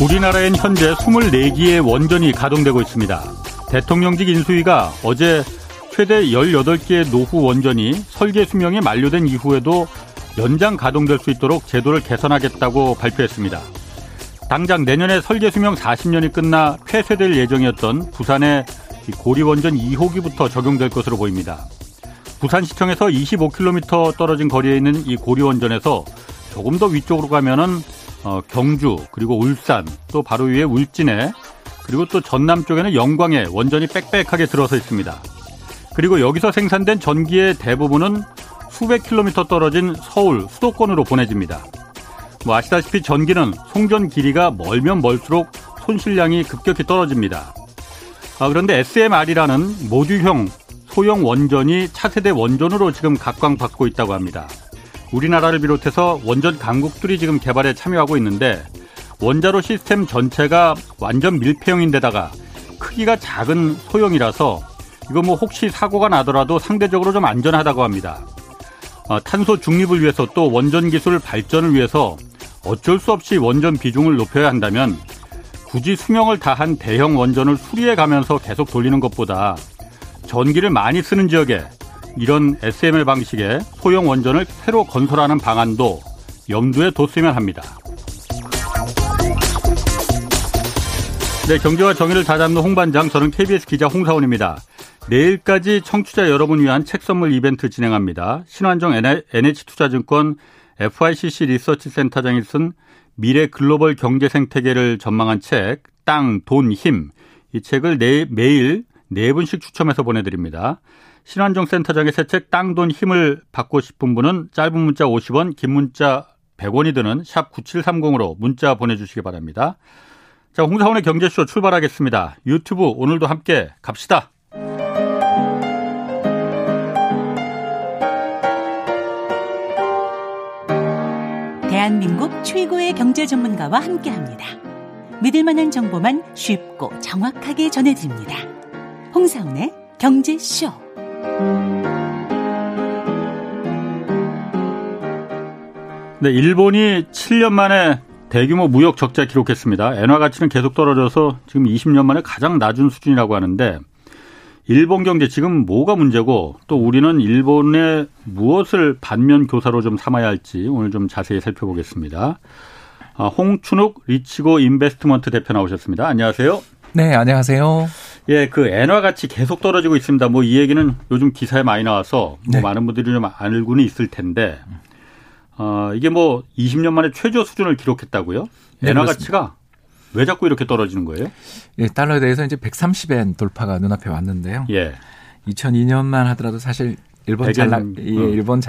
우리나라엔 현재 24기의 원전이 가동되고 있습니다. 대통령직 인수위가 어제 최대 18개의 노후 원전이 설계 수명이 만료된 이후에도 연장 가동될 수 있도록 제도를 개선하겠다고 발표했습니다. 당장 내년에 설계 수명 40년이 끝나 폐쇄될 예정이었던 부산의 고리원전 2호기부터 적용될 것으로 보입니다. 부산시청에서 25km 떨어진 거리에 있는 이 고리원전에서 조금 더 위쪽으로 가면은 경주, 그리고 울산, 또 바로 위에 울진에, 그리고 또 전남 쪽에는 영광에 원전이 빽빽하게 들어서 있습니다. 그리고 여기서 생산된 전기의 대부분은 수백 킬로미터 떨어진 서울 수도권으로 보내집니다. 아시다시피 전기는 송전 길이가 멀면 멀수록 손실량이 급격히 떨어집니다. 그런데 SMR이라는 모듈형 소형 원전이 차세대 원전으로 지금 각광받고 있다고 합니다. 우리나라를 비롯해서 원전 강국들이 지금 개발에 참여하고 있는데 원자로 시스템 전체가 완전 밀폐형인데다가 크기가 작은 소형이라서 이거 혹시 사고가 나더라도 상대적으로 좀 안전하다고 합니다. 탄소 중립을 위해서 또 원전 기술 발전을 위해서 어쩔 수 없이 원전 비중을 높여야 한다면 굳이 수명을 다한 대형 원전을 수리해가면서 계속 돌리는 것보다 전기를 많이 쓰는 지역에 이런 SMR 방식의 소형 원전을 새로 건설하는 방안도 염두에 뒀으면 합니다. 네, 경제와 정의를 다잡는 홍반장, 저는 KBS 기자 홍사원입니다. 내일까지 청취자 여러분 위한 책 선물 이벤트 진행합니다. 신환정 NH투자증권 FICC 리서치 센터장이 쓴 미래 글로벌 경제 생태계를 전망한 책, 땅, 돈, 힘. 이 책을 매일 4분씩 추첨해서 보내드립니다. 신환정 센터장의 새 책 땅, 돈, 힘을 받고 싶은 분은 짧은 문자 50원, 긴 문자 100원이 드는 샵 9730으로 문자 보내주시기 바랍니다. 자, 홍사원의 경제쇼 출발하겠습니다. 유튜브 오늘도 함께 갑시다. 대한민국 최고의 경제 전문가와 함께합니다. 믿을 만한 정보만 쉽고 정확하게 전해드립니다. 홍사훈의 경제쇼. 네, 일본이 7년 만에 대규모 무역 적자 기록했습니다. 엔화 가치는 계속 떨어져서 지금 20년 만에 가장 낮은 수준이라고 하는데 일본 경제 지금 뭐가 문제고 또 우리는 일본의 무엇을 반면 교사로 좀 삼아야 할지 오늘 좀 자세히 살펴보겠습니다. 홍춘욱 리치고 인베스트먼트 대표 나오셨습니다. 안녕하세요. 네, 안녕하세요. 예, 그 엔화 가치 계속 떨어지고 있습니다. 뭐 이 얘기는 요즘 기사에 많이 나와서 네. 많은 분들이 좀 알고는 있을 텐데 이게 20년 만에 최저 수준을 기록했다고요? 네, 엔화 가치가? 왜 자꾸 이렇게 떨어지는 거예요? 예, 달러에 대해서 이제 130엔 돌파가 눈앞에 왔는데요. 예. 2002년만 하더라도 사실 일본 잘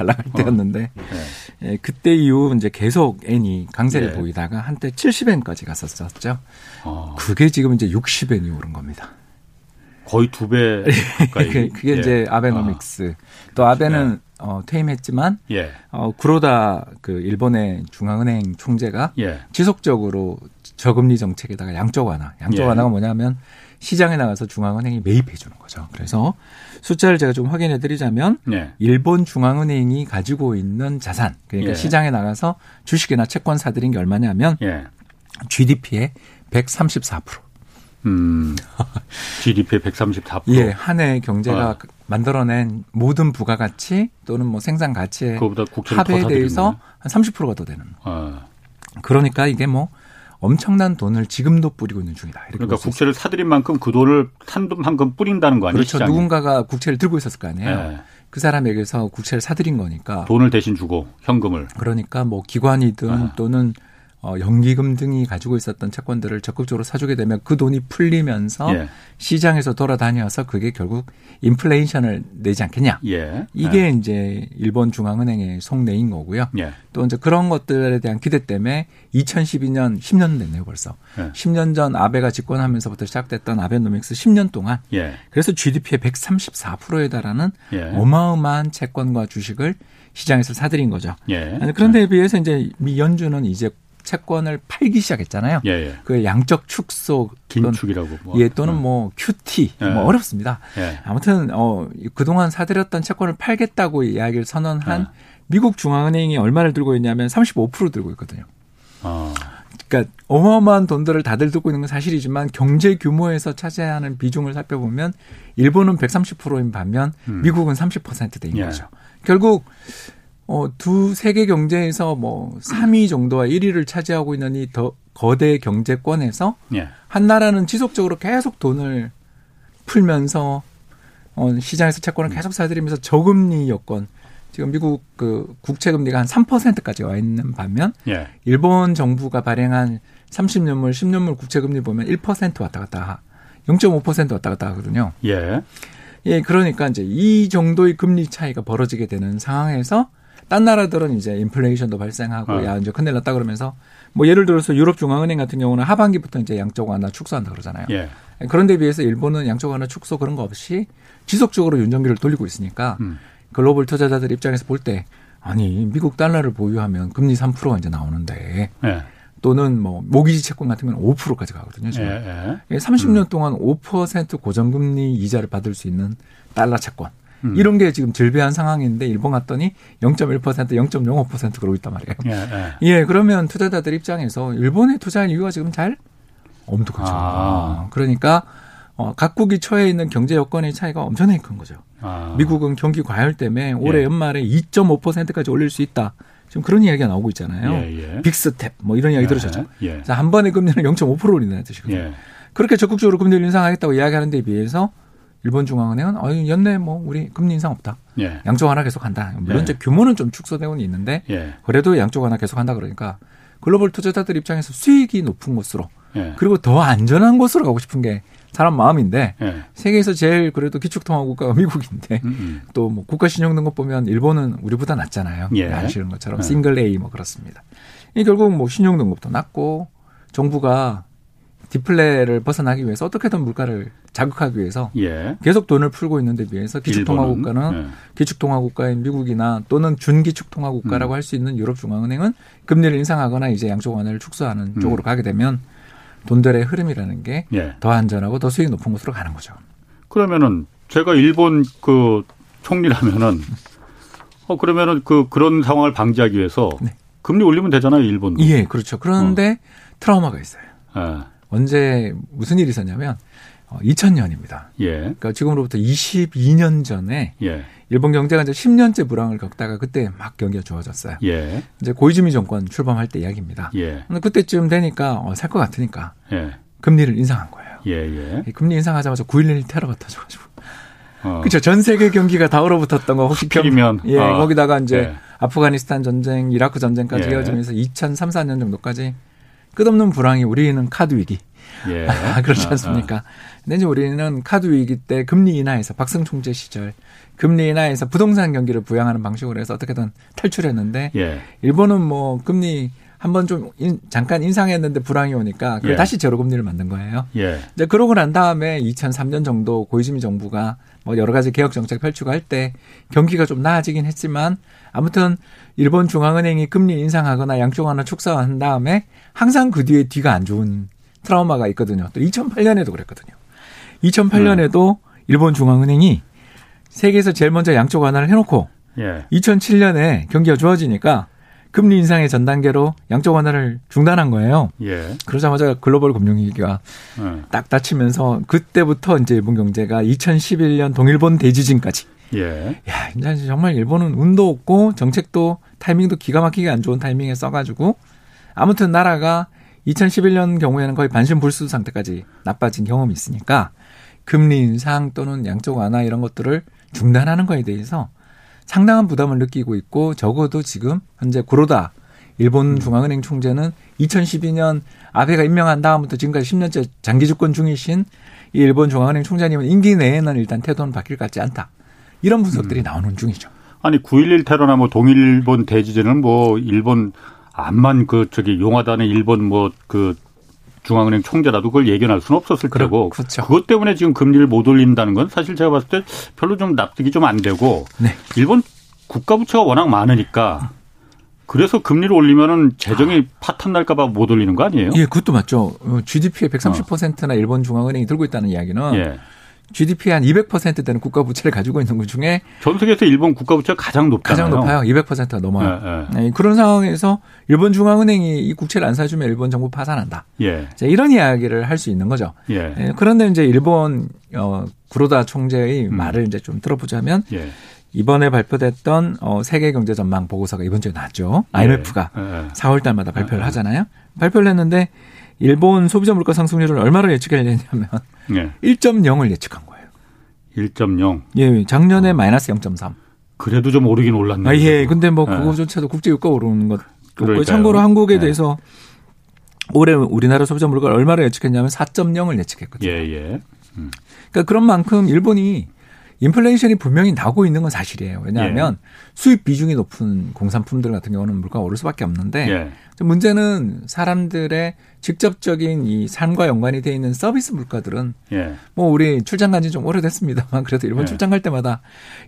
나갈 때였는데 예, 그때 이후 이제 계속 엔이 강세를 보이다가 한때 70엔까지 갔었었죠. 그게 지금 이제 60엔이 오른 겁니다. 거의 2배 가까이. 그게 이제 아베노믹스. 또 아베는 퇴임했지만 구로다 일본의 중앙은행 총재가 지속적으로 저금리 정책에다가 양적 완화. 양적 완화가 뭐냐면 시장에 나가서 중앙은행이 매입해 주는 거죠. 그래서 숫자를 제가 좀 확인해 드리자면 일본 중앙은행이 가지고 있는 자산. 그러니까 시장에 나가서 주식이나 채권 사들인 게 얼마냐면 GDP의 134%. GDP의 134%. 예, 한 해 경제가 만들어낸 모든 부가가치 또는 생산가치의 합에 대해서 한 30%가 더 되는. 그러니까 이게 엄청난 돈을 지금도 뿌리고 있는 중이다. 이렇게 그러니까 국채를 사들인 만큼 그 돈을 산 만큼 뿌린다는 거 아니에요? 그렇죠. 시장에. 누군가가 국채를 들고 있었을 거 아니에요. 네. 그 사람에게서 국채를 사들인 거니까. 돈을 대신 주고 현금을. 그러니까 기관이든 또는 연기금 등이 가지고 있었던 채권들을 적극적으로 사주게 되면 그 돈이 풀리면서 시장에서 돌아다녀서 그게 결국 인플레이션을 내지 않겠냐. 이게 이제 일본 중앙은행의 속내인 거고요. 또 이제 그런 것들에 대한 기대 때문에 2012년 10년 됐네요 벌써. 10년 전 아베가 집권하면서부터 시작됐던 아베노믹스 10년 동안. 그래서 GDP의 134%에 달하는 어마어마한 채권과 주식을 시장에서 사들인 거죠. 그런데 비해서 이제 미 연준은 이제 채권을 팔기 시작했잖아요. 그 양적 축소, 긴축이라고 또는 QT 어렵습니다. 아무튼 그동안 사들였던 채권을 팔겠다고 이야기를 선언한 미국 중앙은행이 얼마를 들고 있냐면 35% 들고 있거든요. 그러니까 어마어마한 돈들을 다들 듣고 있는 건 사실이지만 경제 규모에서 차지하는 비중을 살펴보면 일본은 130%인 반면 미국은 30%대인 거죠. 결국 세계 경제에서 3위 정도와 1위를 차지하고 있는 이 더 거대 경제권에서 한 나라는 지속적으로 계속 돈을 풀면서 시장에서 채권을 계속 사들이면서 저금리 여건, 지금 미국 그 국채금리가 한 3%까지 와 있는 반면 일본 정부가 발행한 30년물, 10년물 국채금리 보면 1% 왔다 갔다, 0.5% 왔다 갔다 하거든요. 예, 그러니까 이제 이 정도의 금리 차이가 벌어지게 되는 상황에서 딴 나라들은 이제 인플레이션도 발생하고 야 이제 큰일 났다 그러면서 예를 들어서 유럽 중앙은행 같은 경우는 하반기부터 이제 양적 완화 축소한다 그러잖아요. 그런데 비해서 일본은 양적 완화 축소 그런 거 없이 지속적으로 윤전기를 돌리고 있으니까 글로벌 투자자들 입장에서 볼 때 아니 미국 달러를 보유하면 금리 3%가 이제 나오는데 또는 모기지 채권 같은 건 5%까지 가거든요. 지금. 30년 동안 5% 고정금리 이자를 받을 수 있는 달러 채권. 이런 게 지금 질비한 상황인데 일본 갔더니 0.1%, 0.05% 그러고 있단 말이에요. 예, 그러면 투자자들 입장에서 일본에 투자할 이유가 지금 잘 엄두가죠. 그러니까 각국이 처해 있는 경제 여건의 차이가 엄청나게 큰 거죠. 미국은 경기 과열 때문에 올해 연말에 2.5%까지 올릴 수 있다. 지금 그런 이야기가 나오고 있잖아요. 빅스텝 이런 이야기 들으셨죠. 그래서 한 번의 금리는 0.5% 올린다는 뜻이거든요. 그렇게 적극적으로 금리를 인상하겠다고 이야기하는 데 비해서 일본 중앙은행은 연내 우리 금리 인상 없다. 양쪽 완화 계속한다. 물론 이제 규모는 좀 축소되고는 있는데 그래도 양쪽 완화 계속한다 그러니까 글로벌 투자자들 입장에서 수익이 높은 곳으로 그리고 더 안전한 곳으로 가고 싶은 게 사람 마음인데 세계에서 제일 그래도 기축통화 국가가 미국인데 또 국가신용등급 보면 일본은 우리보다 낮잖아요. 아시는 것처럼 싱글 A 그렇습니다. 결국 신용등급도 낮고 정부가 디플레를 벗어나기 위해서 어떻게든 물가를 자극하기 위해서 계속 돈을 풀고 있는 데 비해서 기축통화국가는 기축통화국가인 미국이나 또는 준기축통화국가라고 할 수 있는 유럽중앙은행은 금리를 인상하거나 이제 양적 완화를 축소하는 쪽으로 가게 되면 돈들의 흐름이라는 게 더 안전하고 더 수익 높은 곳으로 가는 거죠. 그러면은 제가 일본 그 총리라면은 그러면은 그런 상황을 방지하기 위해서 금리 올리면 되잖아요, 일본도. 예, 그렇죠. 그런데 트라우마가 있어요. 언제 무슨 일이 있었냐면 2000년입니다. 그러니까 지금으로부터 22년 전에 일본 경제가 이제 10년째 불황을 겪다가 그때 막 경기가 좋아졌어요. 이제 고이즈미 정권 출범할 때 이야기입니다. 근데 그때쯤 되니까 살 것 같으니까 금리를 인상한 거예요. 금리 인상하자마자 9.11 테러가 터져가지고 그렇죠. 전 세계 경기가 다 얼어붙었던 거 혹시 기억나면 거기다가 이제 아프가니스탄 전쟁, 이라크 전쟁까지 이어지면서 2003, 4년 정도까지. 끝없는 불황이 우리는 카드 위기. 그렇지 않습니까? 근데 이제 우리는 카드 위기 때 금리 인하에서 박승 총재 시절 금리 인하에서 부동산 경기를 부양하는 방식으로 해서 어떻게든 탈출했는데 일본은 금리 한번 좀 잠깐 인상했는데 불황이 오니까 다시 제로 금리를 만든 거예요. 이제 그러고 난 다음에 2003년 정도 고이즈미 정부가 여러 가지 개혁 정책 펼치고할 때 경기가 좀 나아지긴 했지만 아무튼 일본 중앙은행이 금리 인상하거나 양쪽 완화 축소한 다음에 항상 그 뒤에 뒤가 안 좋은 트라우마가 있거든요. 또 2008년에도 그랬거든요. 2008년에도 일본 중앙은행이 세계에서 제일 먼저 양쪽 완화를 해놓고 2007년에 경기가 좋아지니까 금리 인상의 전 단계로 양적 완화를 중단한 거예요. 그러자마자 글로벌 금융위기가 딱 닥치면서 그때부터 이제 일본 경제가 2011년 동일본 대지진까지. 야, 이제 정말 일본은 운도 없고 정책도 타이밍도 기가 막히게 안 좋은 타이밍에 써가지고 아무튼 나라가 2011년 경우에는 거의 반신불수 상태까지 나빠진 경험이 있으니까 금리 인상 또는 양적 완화 이런 것들을 중단하는 거에 대해서 상당한 부담을 느끼고 있고 적어도 지금 현재 구로다 일본 중앙은행 총재는 2012년 아베가 임명한 다음부터 지금까지 10년째 장기 집권 중이신 이 일본 중앙은행 총재님은 임기 내에는 일단 태도는 바뀔 것 같지 않다. 이런 분석들이 나오는 중이죠. 아니 9.11 테러나 동일본 대지진은 일본 암만 용하다는 일본 중앙은행 총재라도 그걸 예견할 수는 없었을 테고 그렇죠. 그것 때문에 지금 금리를 못 올린다는 건 사실 제가 봤을 때 별로 좀 납득이 좀 안 되고 일본 국가 부채가 워낙 많으니까 그래서 금리를 올리면은 재정이 파탄 날까 봐 못 올리는 거 아니에요? 예, 그것도 맞죠. GDP의 130%나 일본 중앙은행이 들고 있다는 이야기는 GDP의 한 200% 되는 국가부채를 가지고 있는 것 중에 전 세계에서 일본 국가부채가 가장 높잖아요. 가장 높아요. 200%가 넘어요. 예, 예. 네, 그런 상황에서 일본 중앙은행이 이 국채를 안 사주면 일본 정부 파산한다. 예. 이제 이런 이야기를 할 수 있는 거죠. 예. 네, 그런데 이제 일본 구로다 총재의 말을 이제 좀 들어보자면 예. 이번에 발표됐던 세계 경제 전망 보고서가 이번 주에 나왔죠. IMF가 예. 예. 4월 달마다 발표를 하잖아요. 발표를 했는데 일본 소비자 물가 상승률을 얼마로 예측했냐면 예. 1.0을 예측한 거예요. 1.0? 예, 작년에 마이너스 0.3. 그래도 좀 오르긴 올랐네요. 아, 예, 근데 뭐 예. 그거조차도 국제 유가 오르는 것. 그렇고요. 참고로 한국에 예. 대해서 올해 우리나라 소비자 물가를 얼마로 예측했냐면 4.0을 예측했거든요. 예, 예. 그러니까 그런 만큼 일본이 인플레이션이 분명히 나고 있는 건 사실이에요. 왜냐하면 예. 수입 비중이 높은 공산품들 같은 경우는 물가가 오를 수밖에 없는데 예. 문제는 사람들의 직접적인 이 삶과 연관이 돼 있는 서비스 물가들은 예. 뭐 우리 출장 간 지 좀 오래됐습니다만 그래도 일본 예. 출장 갈 때마다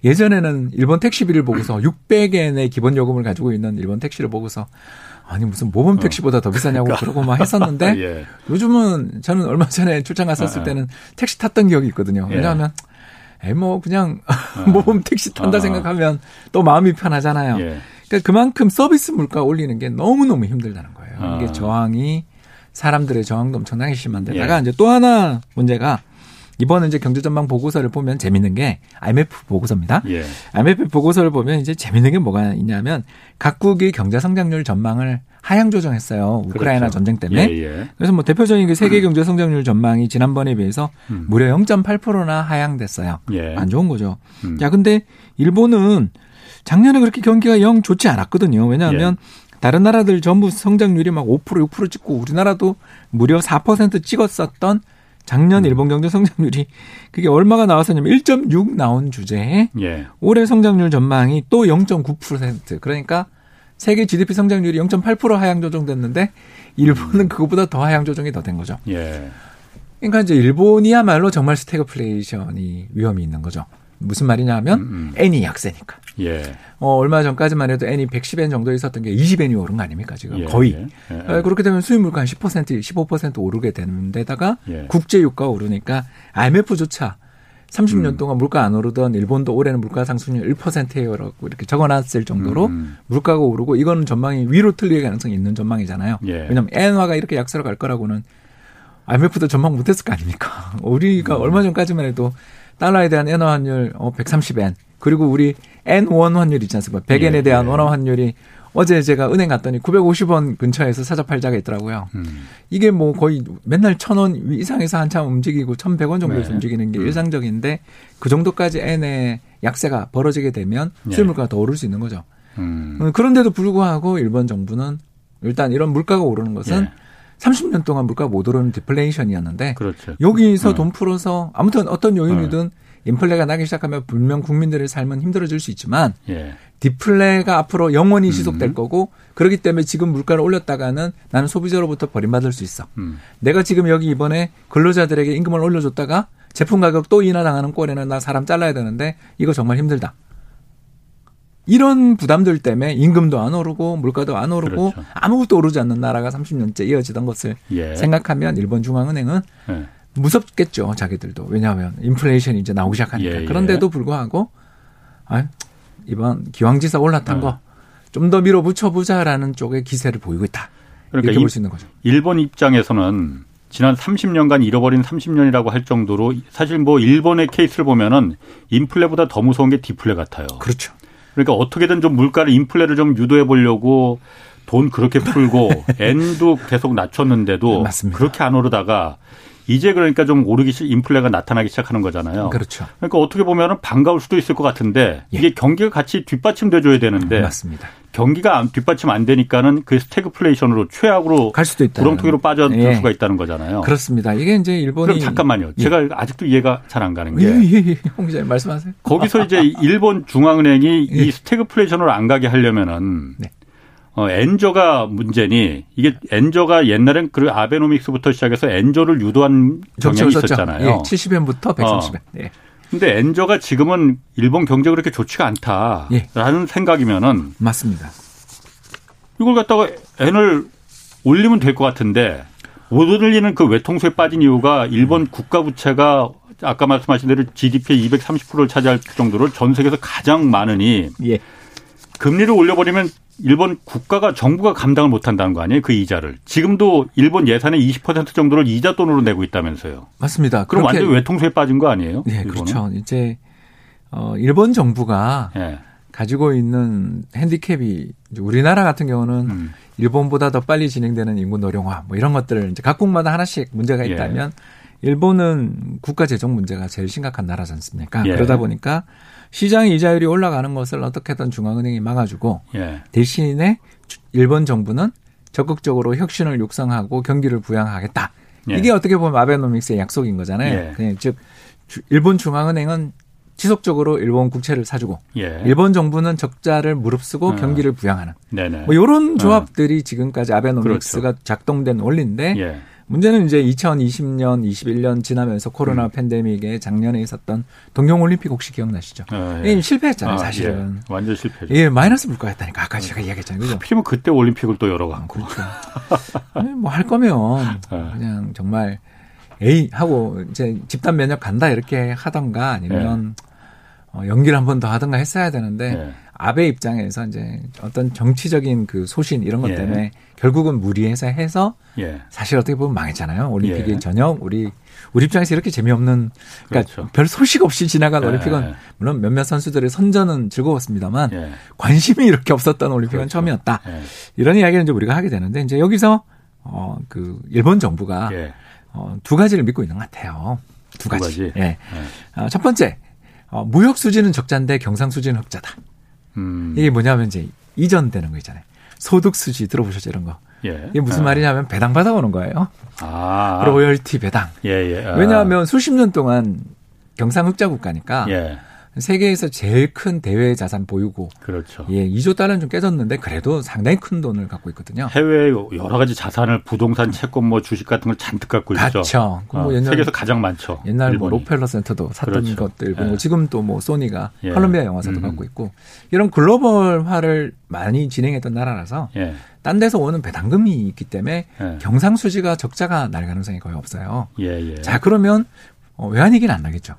예전에는 일본 택시비를 보고서 600엔의 기본 요금을 가지고 있는 일본 택시를 보고서 아니 무슨 모범 택시보다 더 비싸냐고 그러니까. 그러고 막 했었는데 예. 요즘은 저는 얼마 전에 출장 갔었을 때는 택시 탔던 기억이 있거든요. 왜냐하면 예. 뭐 그냥 모범 택시 탄다 생각하면 또 마음이 편하잖아요. 예. 그러니까 그만큼 서비스 물가 올리는 게 너무너무 힘들다는 거예요. 이게 저항이 사람들의 저항도 엄청나게 심한데다가 예. 이제 또 하나 문제가 이번 이제 경제 전망 보고서를 보면 재밌는 게 IMF 보고서입니다. 예. IMF 보고서를 보면 이제 재밌는 게 뭐가 있냐면 각국이 경제 성장률 전망을 하향 조정했어요. 우크라이나 그렇죠. 전쟁 때문에. 예, 예. 그래서 뭐 대표적인 게 세계 경제 성장률 전망이 지난번에 비해서 무려 0.8%나 하향됐어요. 예. 안 좋은 거죠. 야, 근데 일본은 작년에 그렇게 경기가 영 좋지 않았거든요. 왜냐하면 예. 다른 나라들 전부 성장률이 막 5%, 6% 찍고 우리나라도 무려 4% 찍었었던 작년 일본 경제 성장률이 그게 얼마가 나왔었냐면 1.6 나온 주제에 예. 올해 성장률 전망이 또 0.9%. 그러니까 세계 GDP 성장률이 0.8% 하향 조정됐는데 일본은 그것보다 더 하향 조정이 더 된 거죠. 예. 그러니까 이제 일본이야말로 정말 스태그플레이션이 위험이 있는 거죠. 무슨 말이냐 하면 엔이 약세니까. 예. 얼마 전까지만 해도 엔이 110엔 정도에 있었던 게 20엔이 오른 거 아닙니까 지금 예. 거의. 예. 예. 그렇게 되면 수입 물가 한 10%, 15% 오르게 되는 데다가 예. 국제 유가가 오르니까 IMF조차 30년 동안 물가 안 오르던 일본도 올해는 물가 상승률 1%예요라고 이렇게 적어놨을 정도로 물가가 오르고 이거는 전망이 위로 틀릴 가능성이 있는 전망이잖아요. 예. 왜냐하면 엔화가 이렇게 약세로 갈 거라고는 IMF도 전망 못했을 거 아닙니까. 우리가 얼마 전까지만 해도 달러에 대한 엔화 환율 130엔 그리고 우리 엔원 환율 있지 않습니까. 100엔에 예. 대한 원화 환율이 어제 제가 은행 갔더니 950원 근처에서 사자팔자가 있더라고요. 이게 뭐 거의 맨날 1,000원 이상에서 한참 움직이고 1,100원 정도에서 네. 움직이는 게 일상적인데 그 정도까지 엔의 약세가 벌어지게 되면 수입 물가가 더 오를 수 있는 거죠. 그런데도 불구하고 일본 정부는 일단 이런 물가가 오르는 것은 예. 30년 동안 물가가 못 오르는 디플레이션이었는데 그렇죠. 여기서 돈 풀어서 아무튼 어떤 요인이든 인플레가 나기 시작하면 분명 국민들의 삶은 힘들어질 수 있지만 예. 디플레가 앞으로 영원히 지속될 거고 그렇기 때문에 지금 물가를 올렸다가는 나는 소비자로부터 버림받을 수 있어. 내가 지금 여기 이번에 근로자들에게 임금을 올려줬다가 제품 가격 또 인하당하는 꼴에는 나 사람 잘라야 되는데 이거 정말 힘들다. 이런 부담들 때문에 임금도 안 오르고 물가도 안 오르고 그렇죠. 아무것도 오르지 않는 나라가 30년째 이어지던 것을 예. 생각하면 일본 중앙은행은 예. 무섭겠죠. 자기들도. 왜냐하면 인플레이션이 이제 나오기 시작하니까. 예, 그런데도 예. 불구하고 아유, 이번 기왕지사 올라탄 거 좀 더 밀어붙여보자라는 쪽의 기세를 보이고 있다. 그러니까 이렇게 볼 수 있는 거죠. 일본 입장에서는 지난 30년간 잃어버린 30년이라고 할 정도로 사실 뭐 일본의 케이스를 보면은 인플레보다 더 무서운 게 디플레 같아요. 그렇죠. 그러니까 어떻게든 좀 물가를 인플레를 좀 유도해 보려고 돈 그렇게 풀고 엔도 계속 낮췄는데도 네, 맞습니다. 그렇게 안 오르다가 이제 그러니까 좀 오르기 인플레가 나타나기 시작하는 거잖아요. 그렇죠. 그러니까 어떻게 보면 반가울 수도 있을 것 같은데 예. 이게 경기가 같이 뒷받침돼줘야 되는데 맞습니다. 경기가 뒷받침 안 되니까는 그 스태그플레이션으로 최악으로 갈 수도 있다. 구렁텅이로 빠져들 예. 수가 있다는 거잖아요. 그렇습니다. 이게 이제 일본이. 그럼 잠깐만요. 예. 제가 아직도 이해가 잘 안 가는 게. 예. 홍 기자님 말씀하세요. 거기서 이제 일본 중앙은행이 예. 이 스태그플레이션으로 안 가게 하려면은. 네. 엔저가 문제니 이게 엔저가 옛날엔 그 아베노믹스부터 시작해서 엔저를 유도한 경향이 있었잖아요. 예, 70엔부터 130엔. 예. 근데 엔저가 지금은 일본 경제가 그렇게 좋지가 않다라는 예. 생각이면은 맞습니다. 이걸 갖다가 엔을 올리면 될 것 같은데 못 올리는 그 외통수에 빠진 이유가 일본 국가 부채가 아까 말씀하신 대로 GDP의 230%를 차지할 정도로 전 세계에서 가장 많으니 예. 금리를 올려버리면 일본 국가가 정부가 감당을 못한다는 거 아니에요? 그 이자를. 지금도 일본 예산의 20% 정도를 이자 돈으로 내고 있다면서요. 맞습니다. 그럼 완전히 외통수에 빠진 거 아니에요? 네. 일본은? 그렇죠. 이제 일본 정부가 예. 가지고 있는 핸디캡이 이제 우리나라 같은 경우는 일본보다 더 빨리 진행되는 인구 노령화 뭐 이런 것들을 이제 각국마다 하나씩 문제가 있다면 예. 일본은 국가 재정 문제가 제일 심각한 나라지 않습니까? 예. 그러다 보니까 시장의 이자율이 올라가는 것을 어떻게든 중앙은행이 막아주고 예. 대신에 일본 정부는 적극적으로 혁신을 육성하고 경기를 부양하겠다. 예. 이게 어떻게 보면 아베노믹스의 약속인 거잖아요. 예. 그냥 즉 일본 중앙은행은 지속적으로 일본 국채를 사주고 예. 일본 정부는 적자를 무릅쓰고 경기를 부양하는 뭐 이런 조합들이 지금까지 아베노믹스가 그렇죠. 작동된 원리인데 예. 문제는 이제 2020년, 21년 지나면서 코로나 팬데믹에 작년에 있었던 동경올림픽 혹시 기억나시죠? 아, 예. 실패했잖아요, 사실은. 예. 완전 실패죠. 예, 마이너스 물가였다니까. 아까 제가 이야기했잖아요. 그죠? 하필이면 그때 올림픽을 또 열어가고. 그렇죠. 뭐 할 거면 그냥 정말 에이 하고 이제 집단 면역 간다 이렇게 하던가 아니면 예. 연기를 한 번 더 하던가 했어야 되는데 예. 아베 입장에서 이제 어떤 정치적인 그 소신 이런 것 예. 때문에 결국은 무리해서 해서 예. 사실 어떻게 보면 망했잖아요. 올림픽이 예. 전혀 우리 입장에서 이렇게 재미없는 그러니까 그렇죠. 별 소식 없이 지나간 예. 올림픽은 물론 몇몇 선수들의 선전은 즐거웠습니다만 예. 관심이 이렇게 없었던 올림픽은 그렇죠. 처음이었다. 예. 이런 이야기를 이제 우리가 하게 되는데 이제 여기서 그 일본 정부가 예. 두 가지를 믿고 있는 것 같아요. 두 가지. 예. 네. 첫 번째, 무역 수지는 적자인데 경상 수지는 흑자다. 이게 뭐냐면 이제 이전되는 거 있잖아요. 소득 수지 들어보셨죠 이런 거. 예. 이게 무슨 말이냐면 배당 받아오는 거예요. 아. 로열티 배당. 예예. 아. 왜냐하면 수십 년 동안 경상 흑자 국가니까. 예. 세계에서 제일 큰 대외 자산 보유고. 그렇죠. 예, 2조 달러는 좀 깨졌는데 그래도 상당히 큰 돈을 갖고 있거든요. 해외 여러 가지 자산을 부동산, 채권, 뭐 주식 같은 걸 잔뜩 갖고 있죠. 그렇죠. 뭐 세계에서 가장 많죠. 옛날 뭐 로펠러 센터도 샀던 그렇죠. 것들 보고 예. 지금 또 뭐 소니가 예. 콜롬비아 영화사도 갖고 있고 이런 글로벌화를 많이 진행했던 나라라서 예. 딴 데서 오는 배당금이 있기 때문에 예. 경상수지가 적자가 날 가능성이 거의 없어요. 예예. 자 그러면 외환위기는 안 나겠죠.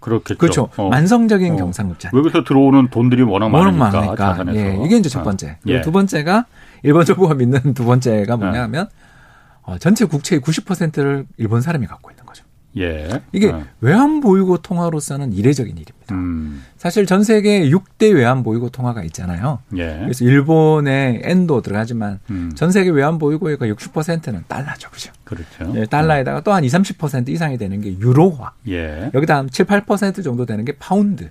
그렇겠죠. 그렇죠. 만성적인 경상흑자. 외국에서 들어오는 돈들이 워낙 많으니까. 자산에서. 예, 이게 이제 첫 번째. 예. 두 번째가 일본 정부가 믿는 두 번째가 뭐냐면 전체 국채의 90%를 일본 사람이 갖고 있는 거죠. 예. 이게 외환 보유고 통화로서는 이례적인 일입니다. 사실 전 세계에 6대 외환 보유고 통화가 있잖아요. 예. 그래서 일본의 엔도 들어가지만 전 세계 외환 보유고의 60%는 달러죠. 그죠? 그렇죠. 예, 달러에다가 또 한 20, 30% 이상이 되는 게 유로화. 예. 여기다 한 7, 8% 정도 되는 게 파운드.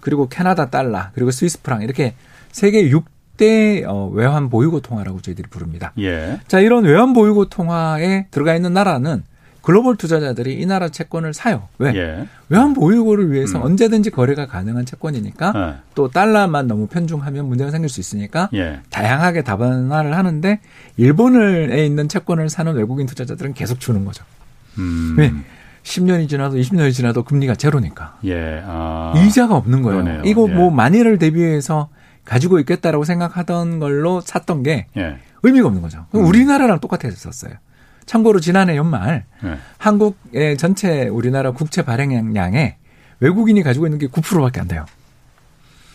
그리고 캐나다 달러, 그리고 스위스 프랑 이렇게 세계 6대 외환 보유고 통화라고 저희들이 부릅니다. 예. 자, 이런 외환 보유고 통화에 들어가 있는 나라는 글로벌 투자자들이 이 나라 채권을 사요. 왜? 예. 외환 보유고를 위해서 언제든지 거래가 가능한 채권이니까 또 달러만 너무 편중하면 문제가 생길 수 있으니까 예. 다양하게 다변화를 하는데 일본에 있는 채권을 사는 외국인 투자자들은 계속 주는 거죠. 왜? 10년이 지나도 20년이 지나도 금리가 제로니까. 예. 아. 이자가 없는 거예요. 그러네요. 이거 예. 뭐 만일을 대비해서 가지고 있겠다라고 생각하던 걸로 샀던 게 예. 의미가 없는 거죠. 우리나라랑 똑같았었어요. 참고로 지난해 연말 네. 한국의 전체 우리나라 국채 발행량에 외국인이 가지고 있는 게 9%밖에 안 돼요.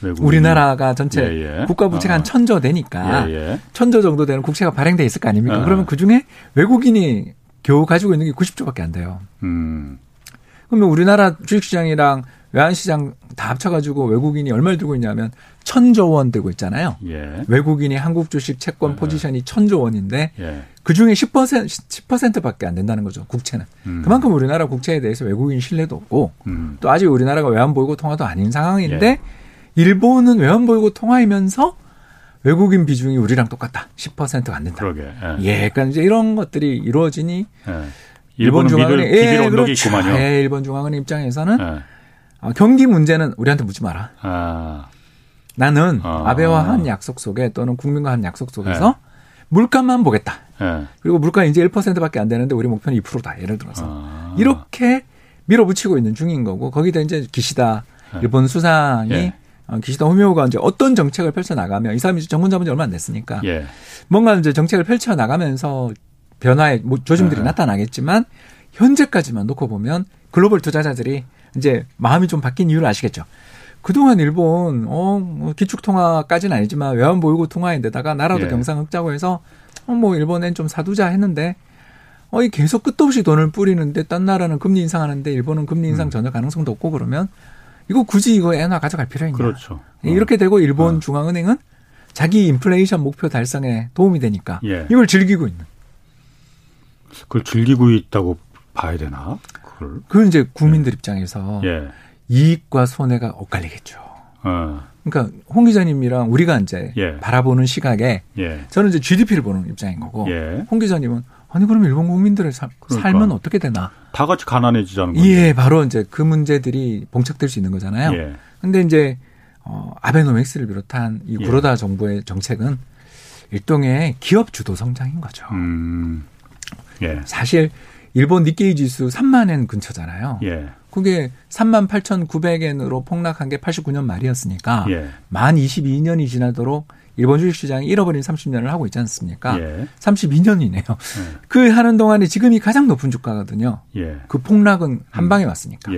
외국인이? 우리나라가 전체 예, 예. 국가부채가 한 1000조 되니까 예, 예. 1000조 정도 되는 국채가 발행돼 있을 거 아닙니까? 그러면 그중에 외국인이 겨우 가지고 있는 게 90조밖에 안 돼요. 그러면 우리나라 주식시장이랑 외환시장 다 합쳐가지고 외국인이 얼마를 들고 있냐면 1000조 원 들고 있잖아요. 예. 외국인이 한국 주식 채권 포지션이 1000조 원인데 예. 그중에 10%밖에 안 된다는 거죠. 국채는. 그만큼 우리나라 국채에 대해서 외국인 신뢰도 없고 또 아직 우리나라가 외환보유고 통화도 아닌 상황인데 예. 일본은 외환보유고 통화이면서 외국인 비중이 우리랑 똑같다. 10%가 안 된다. 그러게. 예. 예, 그러니까 이제 이런 것들이 이루어지니 예. 일본 중앙은행 있구만요. 예, 일본 중앙은행 입장에서는 예. 경기 문제는 우리한테 묻지 마라. 아. 나는 아베와 한 약속 속에 또는 국민과 한 약속 속에서 예. 물가만 보겠다. 예. 그리고 물가 이제 1%밖에 안 되는데 우리 목표는 2%다. 예를 들어서. 이렇게 밀어붙이고 있는 중인 거고 거기다 이제 기시다 일본 수상이 예. 기시다 후미오가 이제 어떤 정책을 펼쳐나가면 이 사람이 정권 잡은 지 얼마 안 됐으니까 예. 뭔가 이제 정책을 펼쳐나가면서 변화의 조짐들이 나타나겠지만 현재까지만 놓고 보면 글로벌 투자자들이 이제 마음이 좀 바뀐 이유를 아시겠죠. 그동안 일본 기축통화까지는 아니지만 외환보유고 통화인데다가 나라도 경상흑자고 해서 뭐 일본엔 좀 사두자 했는데 이 계속 끝도 없이 돈을 뿌리는데 딴 나라는 금리 인상하는데 일본은 금리 인상 전혀 가능성도 없고 그러면 이거 굳이 이거 엔화 가져갈 필요 있냐. 그렇죠. 이렇게 되고 일본 중앙은행은 자기 인플레이션 목표 달성에 도움이 되니까 이걸 즐기고 있는. 그걸 즐기고 있다고 봐야 되나? 그건 이제 국민들 입장에서 이익과 손해가 엇갈리겠죠. 그러니까 홍 기자님이랑 우리가 이제 바라보는 시각에 저는 이제 GDP를 보는 입장인 거고 홍 기자님은 아니 그럼 일본 국민들의 삶은 어떻게 되나? 다 같이 가난해지자는 거죠. 예, 바로 이제 그 문제들이 봉착될 수 있는 거잖아요. 그런데 이제 아베노믹스를 비롯한 이 구로다 정부의 정책은 일종의 기업 주도 성장인 거죠. 사실 일본 니케이 지수 3만엔 근처잖아요. 그게 38,900엔으로 폭락한 게 89년 말이었으니까 만 22년이 지나도록 일본 주식시장이 잃어버린 30년을 하고 있지 않습니까? 32년이네요. 그 하는 동안에 지금이 가장 높은 주가거든요. 그 폭락은 한 방에 왔으니까.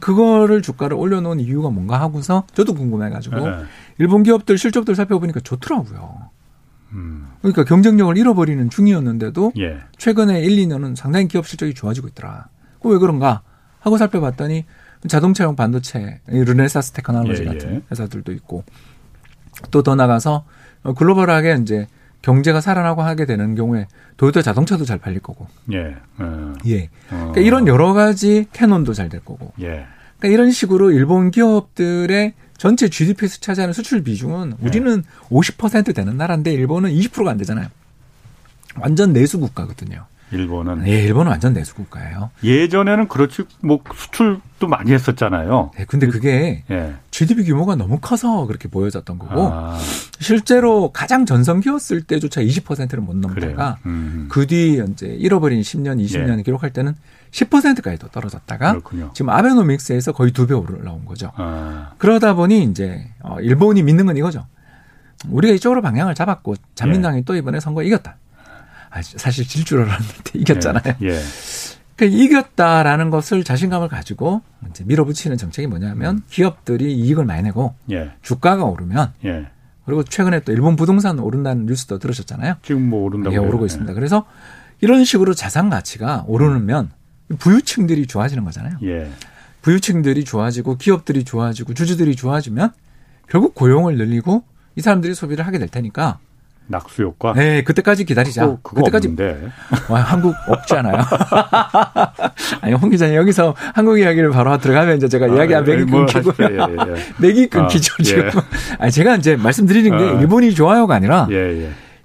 그거를 주가를 올려놓은 이유가 뭔가 하고서 저도 궁금해가지고 일본 기업들 실적들 살펴보니까 좋더라고요. 그러니까 경쟁력을 잃어버리는 중이었는데도 최근에 1, 2년은 상당히 기업 실적이 좋아지고 있더라. 그 왜 그런가 하고 살펴봤더니 자동차용 반도체, 르네사스 테크놀로지 같은 회사들도 있고 또 더 나가서 글로벌하게 이제 경제가 살아나고 하게 되는 경우에 도요타 자동차도 잘 팔릴 거고. 그러니까 이런 여러 가지 캐논도 잘 될 거고. 그러니까 이런 식으로 일본 기업들의 전체 GDP에서 차지하는 수출 비중은 우리는 50% 되는 나라인데 일본은 20%가 안 되잖아요. 완전 내수 국가거든요. 일본은. 예, 일본은 완전 내수 국가예요. 예전에는 그렇지 뭐 수출도 많이 했었잖아요. 네, 근데 그게 GDP 규모가 너무 커서 그렇게 보여졌던 거고 실제로 가장 전성기였을 때조차 20%를 못 넘다가 그 뒤 이제 잃어버린 10년, 20년 기록할 때는 10%까지도 떨어졌다가 그렇군요. 지금 아베노믹스에서 거의 2배 올라온 거죠. 그러다 보니 이제 일본이 믿는 건 이거죠. 우리가 이쪽으로 방향을 잡았고 자민당이 또 이번에 선거에 이겼다. 사실 질 줄 알았는데 이겼잖아요. 그러니까 이겼다라는 것을 자신감을 가지고 이제 밀어붙이는 정책이 뭐냐면 기업들이 이익을 많이 내고 주가가 오르면 그리고 최근에 또 일본 부동산 오른다는 뉴스도 들으셨잖아요. 지금 뭐 오른다고. 오르고 있습니다. 그래서 이런 식으로 자산 가치가 오르면 부유층들이 좋아지는 거잖아요. 부유층들이 좋아지고 기업들이 좋아지고 주주들이 좋아지면 결국 고용을 늘리고 이 사람들이 소비를 하게 될 테니까 낙수 효과? 네, 그때까지 기다리자. 그때까지. 없는데. 와, 한국 없지 않아요? 아니, 홍 기자님, 여기서 한국 이야기를 바로 들어가면 이제 제가 이야기 안 맥이 끊기고요. 맥이 끊기죠, 지금. 아니, 제가 이제 말씀드리는 게 일본이 좋아요가 아니라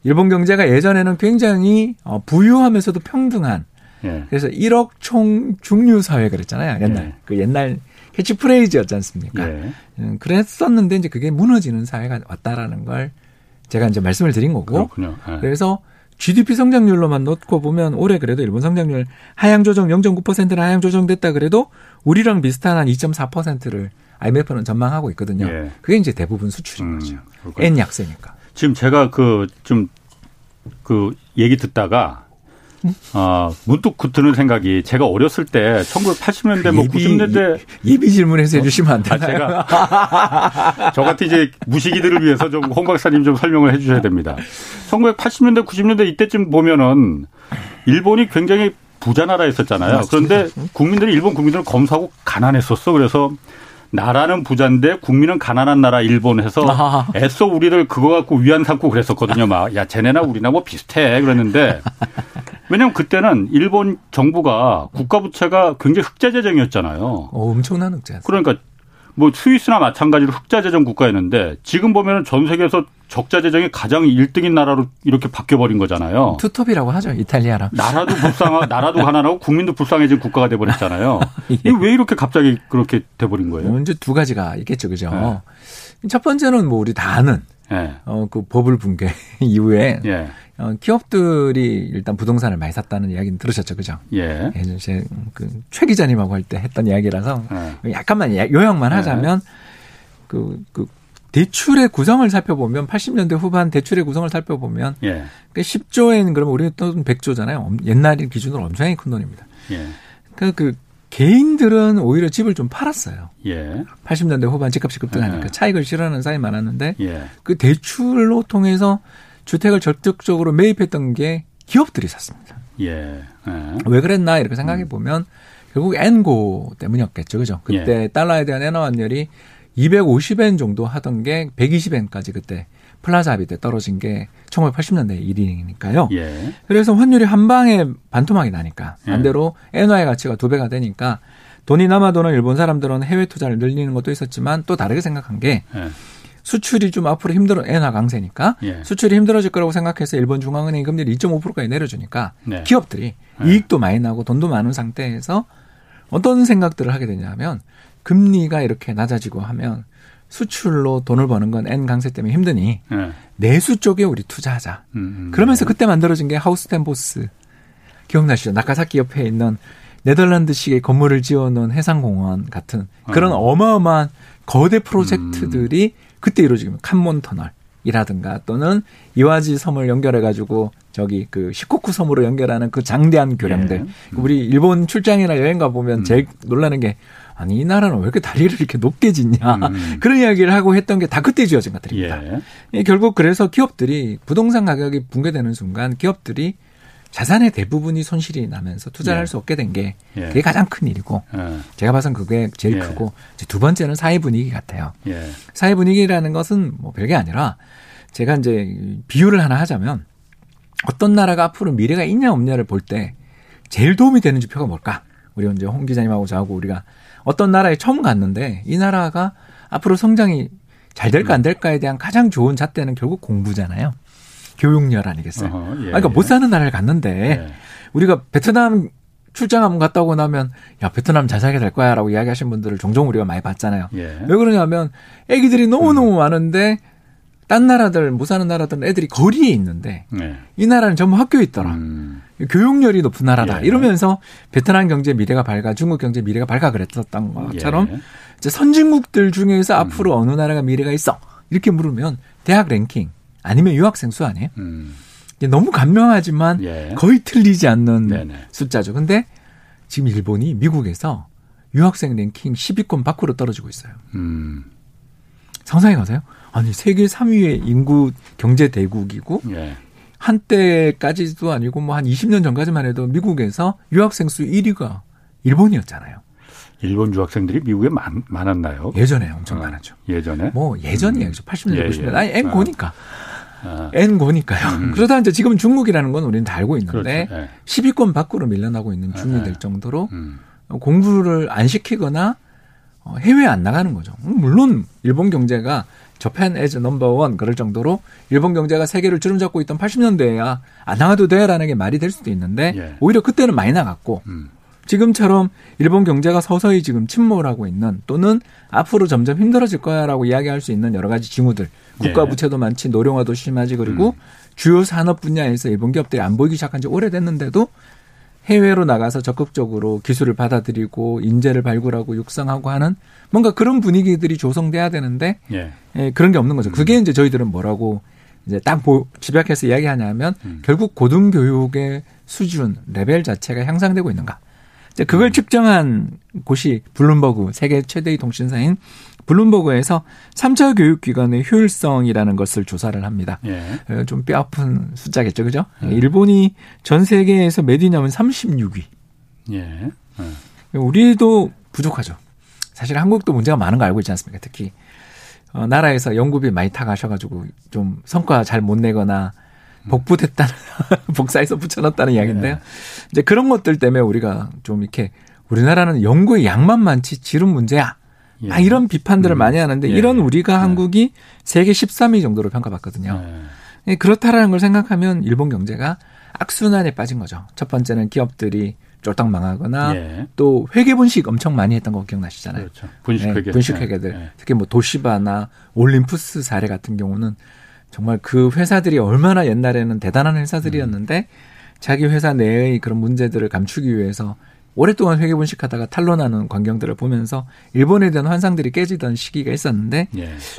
일본 경제가 예전에는 굉장히 부유하면서도 평등한 그래서 1억 총 중류 사회 그랬잖아요. 옛날. 그 옛날 캐치프레이즈였지 않습니까? 그랬었는데 이제 그게 무너지는 사회가 왔다라는 걸 제가 이제 말씀을 드린 거고. 그래서 GDP 성장률로만 놓고 보면 올해 그래도 일본 성장률 하향 조정 0.9%는 하향 조정됐다 그래도 우리랑 비슷한 한 2.4%를 IMF는 전망하고 있거든요. 그게 이제 대부분 수출인 거죠. N 약세니까. 지금 제가 얘기 듣다가 문득 드는 생각이 제가 어렸을 때 1980년대 뭐 90년대 예비 질문해서 해주시면 안 되나요? 제가 저 같은 이제 무식이들을 위해서 좀 홍 박사님 좀 설명을 해주셔야 됩니다. 1980년대 90년대 이때쯤 보면은 일본이 굉장히 부자 나라였었잖아요. 그런데 국민들이 일본 국민들을 검사하고 가난했었어. 그래서 나라는 부자인데 국민은 가난한 나라 일본 해서 애써 우리를 그거 갖고 위안 삼고 그랬었거든요. 막 야 쟤네나 우리나 뭐 비슷해 그랬는데. 왜냐하면 그때는 일본 정부가 국가부채가 굉장히 흑자 재정이었잖아요. 엄청난 흑자. 그러니까 뭐 스위스나 마찬가지로 흑자 재정 국가였는데 지금 보면 전 세계에서 적자 재정이 가장 1등인 나라로 이렇게 바뀌어버린 거잖아요. 투톱이라고 하죠. 이탈리아랑. 나라도 불쌍하고 나라도 가난하고 국민도 불쌍해진 국가가 돼버렸잖아요. 이게 왜 이렇게 갑자기 그렇게 돼버린 거예요? 이제 두 가지가 있겠죠. 그죠? 첫 번째는 뭐 우리 다 아는 그 버블 붕괴 이후에 기업들이 일단 부동산을 많이 샀다는 이야기는 들으셨죠, 그죠? 제 최 기자님하고 할 때 했던 이야기라서 약간만 요약만 하자면 대출의 구성을 살펴보면 80년대 후반 대출의 구성을 살펴보면 예. 그러니까 10조엔 그러면 우리 돈 100조잖아요. 옛날 기준으로 엄청나게 큰 돈입니다. 예. 그러니까 그 개인들은 오히려 집을 좀 팔았어요. 예. 80년대 후반 집값이 급등하니까 예. 차익을 실현하는 사람이 많았는데 예. 그 대출로 통해서 주택을 적극적으로 매입했던 게 기업들이 샀습니다. 예. 예. 왜 그랬나 이렇게 생각해 보면 결국 엔고 때문이었겠죠. 그죠? 그때 예. 달러에 대한 엔화 환율이 250엔 정도 하던 게 120엔까지 그때 플라자 합의 때 떨어진 게 1980년대 일이니까요. 예. 그래서 환율이 한 방에 반토막이 나니까 반대로 엔화의 가치가 2배가 되니까 돈이 남아도는 일본 사람들은 해외 투자를 늘리는 것도 있었지만 또 다르게 생각한 게 예. 수출이 좀 앞으로 힘들어 엔화 강세니까 예. 수출이 힘들어질 거라고 생각해서 일본 중앙은행이 금리를 2.5%까지 내려주니까 네. 기업들이 예. 이익도 많이 나고 돈도 많은 상태에서 어떤 생각들을 하게 되냐면 금리가 이렇게 낮아지고 하면 수출로 돈을 버는 건 엔 강세 때문에 힘드니 네. 내수 쪽에 우리 투자하자. 그러면서 그때 만들어진 게 하우스텐보스 기억나시죠? 나카사키 옆에 있는 네덜란드식의 건물을 지어놓은 해상공원 같은 그런 어마어마한 거대 프로젝트들이 그때 이루어지면 칸몬터널이라든가 또는 이와지 섬을 연결해가지고 저기 그 시코쿠 섬으로 연결하는 그 장대한 교량들. 예. 우리 일본 출장이나 여행 가보면 제일 놀라는 게 아니 이 나라는 왜 이렇게 다리를 이렇게 높게 짓냐 그런 이야기를 하고 했던 게 다 그때 지어진 것들입니다. 예. 결국 그래서 기업들이 부동산 가격이 붕괴되는 순간 기업들이 자산의 대부분이 손실이 나면서 투자를 예. 할 수 없게 된 게 예. 그게 가장 큰 일이고 예. 제가 봐선 그게 제일 예. 크고 이제 두 번째는 사회 분위기 같아요. 예. 사회 분위기라는 것은 뭐 별게 아니라 제가 이제 비유를 하나 하자면 어떤 나라가 앞으로 미래가 있냐 없냐를 볼 때 제일 도움이 되는 지표가 뭘까? 우리 이제 홍 기자님하고 저하고 우리가 어떤 나라에 처음 갔는데 이 나라가 앞으로 성장이 잘 될까 안 될까에 대한 가장 좋은 잣대는 결국 공부잖아요. 교육열 아니겠어요. 어허, 예, 그러니까 못 사는 나라를 갔는데 예. 우리가 베트남 출장 한번 갔다 오고 나면 야 베트남 잘 살게 될 거야 라고 이야기하신 분들을 종종 우리가 많이 봤잖아요. 예. 왜 그러냐면 애기들이 너무너무 많은데 딴 나라들 못 사는 나라들은 애들이 거리에 있는데 예. 이 나라는 전부 학교에 있더라. 교육열이 높은 나라다. 예. 이러면서 베트남 경제 미래가 밝아 중국 경제 미래가 밝아 그랬었던 것처럼 예. 이제 선진국들 중에서 앞으로 어느 나라가 미래가 있어 이렇게 물으면 대학 랭킹 아니면 유학생 수 아니에요? 너무 간명하지만 예. 거의 틀리지 않는 네네. 숫자죠. 근데 지금 일본이 미국에서 유학생 랭킹 10위권 밖으로 떨어지고 있어요. 상상해 가세요? 아니 세계 3위의 인구 경제 대국이고 예. 한때까지도 아니고 뭐 한 20년 전까지만 해도 미국에서 유학생 수 1위가 일본이었잖아요. 일본 유학생들이 미국에 많았나요? 예전에 엄청 많았죠. 예전에? 뭐 예전이에요. 80년대, 예, 90년대. 아니 N고니까. N고니까요. 그러다 이제 지금 중국이라는 건 우리는 다 알고 있는데 그렇죠. 예. 10위권 밖으로 밀려나고 있는 중이 될 정도로 공부를 안 시키거나 해외에 안 나가는 거죠. 물론 일본 경제가 Japan as number one 그럴 정도로 일본 경제가 세계를 주름잡고 있던 80년대에야 안 나가도 돼라는 게 말이 될 수도 있는데 예. 오히려 그때는 많이 나갔고 지금처럼 일본 경제가 서서히 지금 침몰하고 있는 또는 앞으로 점점 힘들어질 거야라고 이야기할 수 있는 여러 가지 징후들. 국가 예. 부채도 많지 노령화도 심하지 그리고 주요 산업 분야에서 일본 기업들이 안 보이기 시작한 지 오래됐는데도 해외로 나가서 적극적으로 기술을 받아들이고 인재를 발굴하고 육성하고 하는 뭔가 그런 분위기들이 조성돼야 되는데 예. 예, 그런 게 없는 거죠. 그게 이제 저희들은 뭐라고 이제 딱 집약해서 이야기하냐면 결국 고등교육의 수준, 레벨 자체가 향상되고 있는가. 이제 그걸 측정한 곳이 블룸버그, 세계 최대의 통신사인 블룸버그에서 3차 교육기관의 효율성이라는 것을 조사를 합니다. 예. 좀 뼈아픈 숫자겠죠. 그죠? 일본이 전 세계에서 몇 위냐면 36위. 예. 우리도 부족하죠. 사실 한국도 문제가 많은 거 알고 있지 않습니까? 특히 나라에서 연구비 많이 타가셔가지고 좀 성과 잘 못 내거나 복붙했다는, 복사해서 붙여놨다는 이야기인데요. 예. 이제 그런 것들 때문에 우리가 좀 이렇게 우리나라는 연구의 양만 많지 질은 문제야. 예. 아, 이런 비판들을 많이 하는데 예. 이런 우리가 예. 한국이 세계 13위 정도로 평가받거든요. 예. 그렇다라는 걸 생각하면 일본 경제가 악순환에 빠진 거죠. 첫 번째는 기업들이 쫄딱 망하거나 예. 또 회계분식 엄청 많이 했던 거 기억나시잖아요. 그렇죠. 분식회계. 예. 분식회계들. 예. 특히 뭐 도시바나 올림푸스 사례 같은 경우는 정말 그 회사들이 얼마나 옛날에는 대단한 회사들이었는데 자기 회사 내의 그런 문제들을 감추기 위해서 오랫동안 회계 분식하다가 탄로나는 광경들을 보면서 일본에 대한 환상들이 깨지던 시기가 있었는데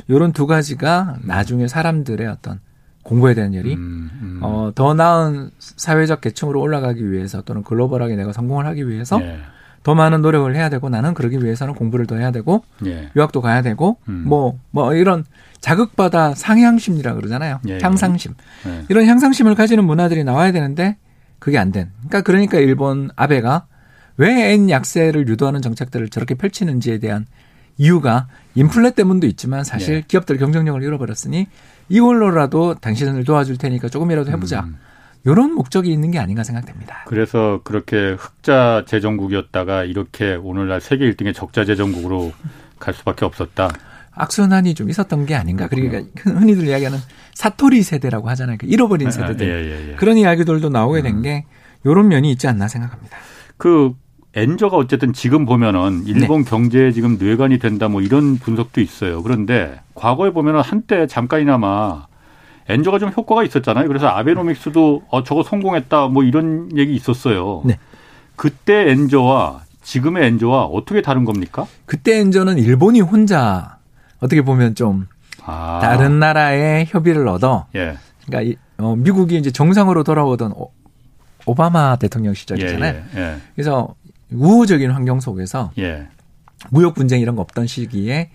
이런 두 가지가 나중에 사람들의 어떤 공부에 대한 열이 더 나은 사회적 계층으로 올라가기 위해서 또는 글로벌하게 내가 성공을 하기 위해서 더 많은 노력을 해야 되고 나는 그러기 위해서는 공부를 더 해야 되고 유학도 가야 되고 뭐 이런 자극받아 상향심이라고 그러잖아요. 향상심. 이런 향상심을 가지는 문화들이 나와야 되는데 그게 안 된. 그러니까 일본 아베가 왜 엔 약세를 유도하는 정책들을 저렇게 펼치는지에 대한 이유가 인플레 때문도 있지만 사실 기업들 경쟁력을 잃어버렸으니 이걸로라도 당신을 도와줄 테니까 조금이라도 해보자. 이런 목적이 있는 게 아닌가 생각됩니다. 그래서 그렇게 흑자 재정국이었다가 이렇게 오늘날 세계 1등의 적자 재정국으로 갈 수밖에 없었다. 악순환이 좀 있었던 게 아닌가. 그러니까 흔히들 이야기하는 사토리 세대라고 하잖아요. 그러니까 잃어버린 세대들. 그런 이야기들도 나오게 된 게 이런 면이 있지 않나 생각합니다. 그 엔저가 어쨌든 지금 보면은 일본 경제에 지금 뇌관이 된다 뭐 이런 분석도 있어요. 그런데 과거에 보면은 한때 잠깐이나마 엔저가 좀 효과가 있었잖아요. 그래서 아베노믹스도 저거 성공했다 뭐 이런 얘기 있었어요. 그때 엔저와 지금의 엔저와 어떻게 다른 겁니까? 그때 엔저는 일본이 혼자 어떻게 보면 좀 다른 나라의 협의를 얻어. 그러니까 미국이 이제 정상으로 돌아오던 오바마 대통령 시절이잖아요. 그래서 우호적인 환경 속에서 무역 분쟁 이런 거 없던 시기에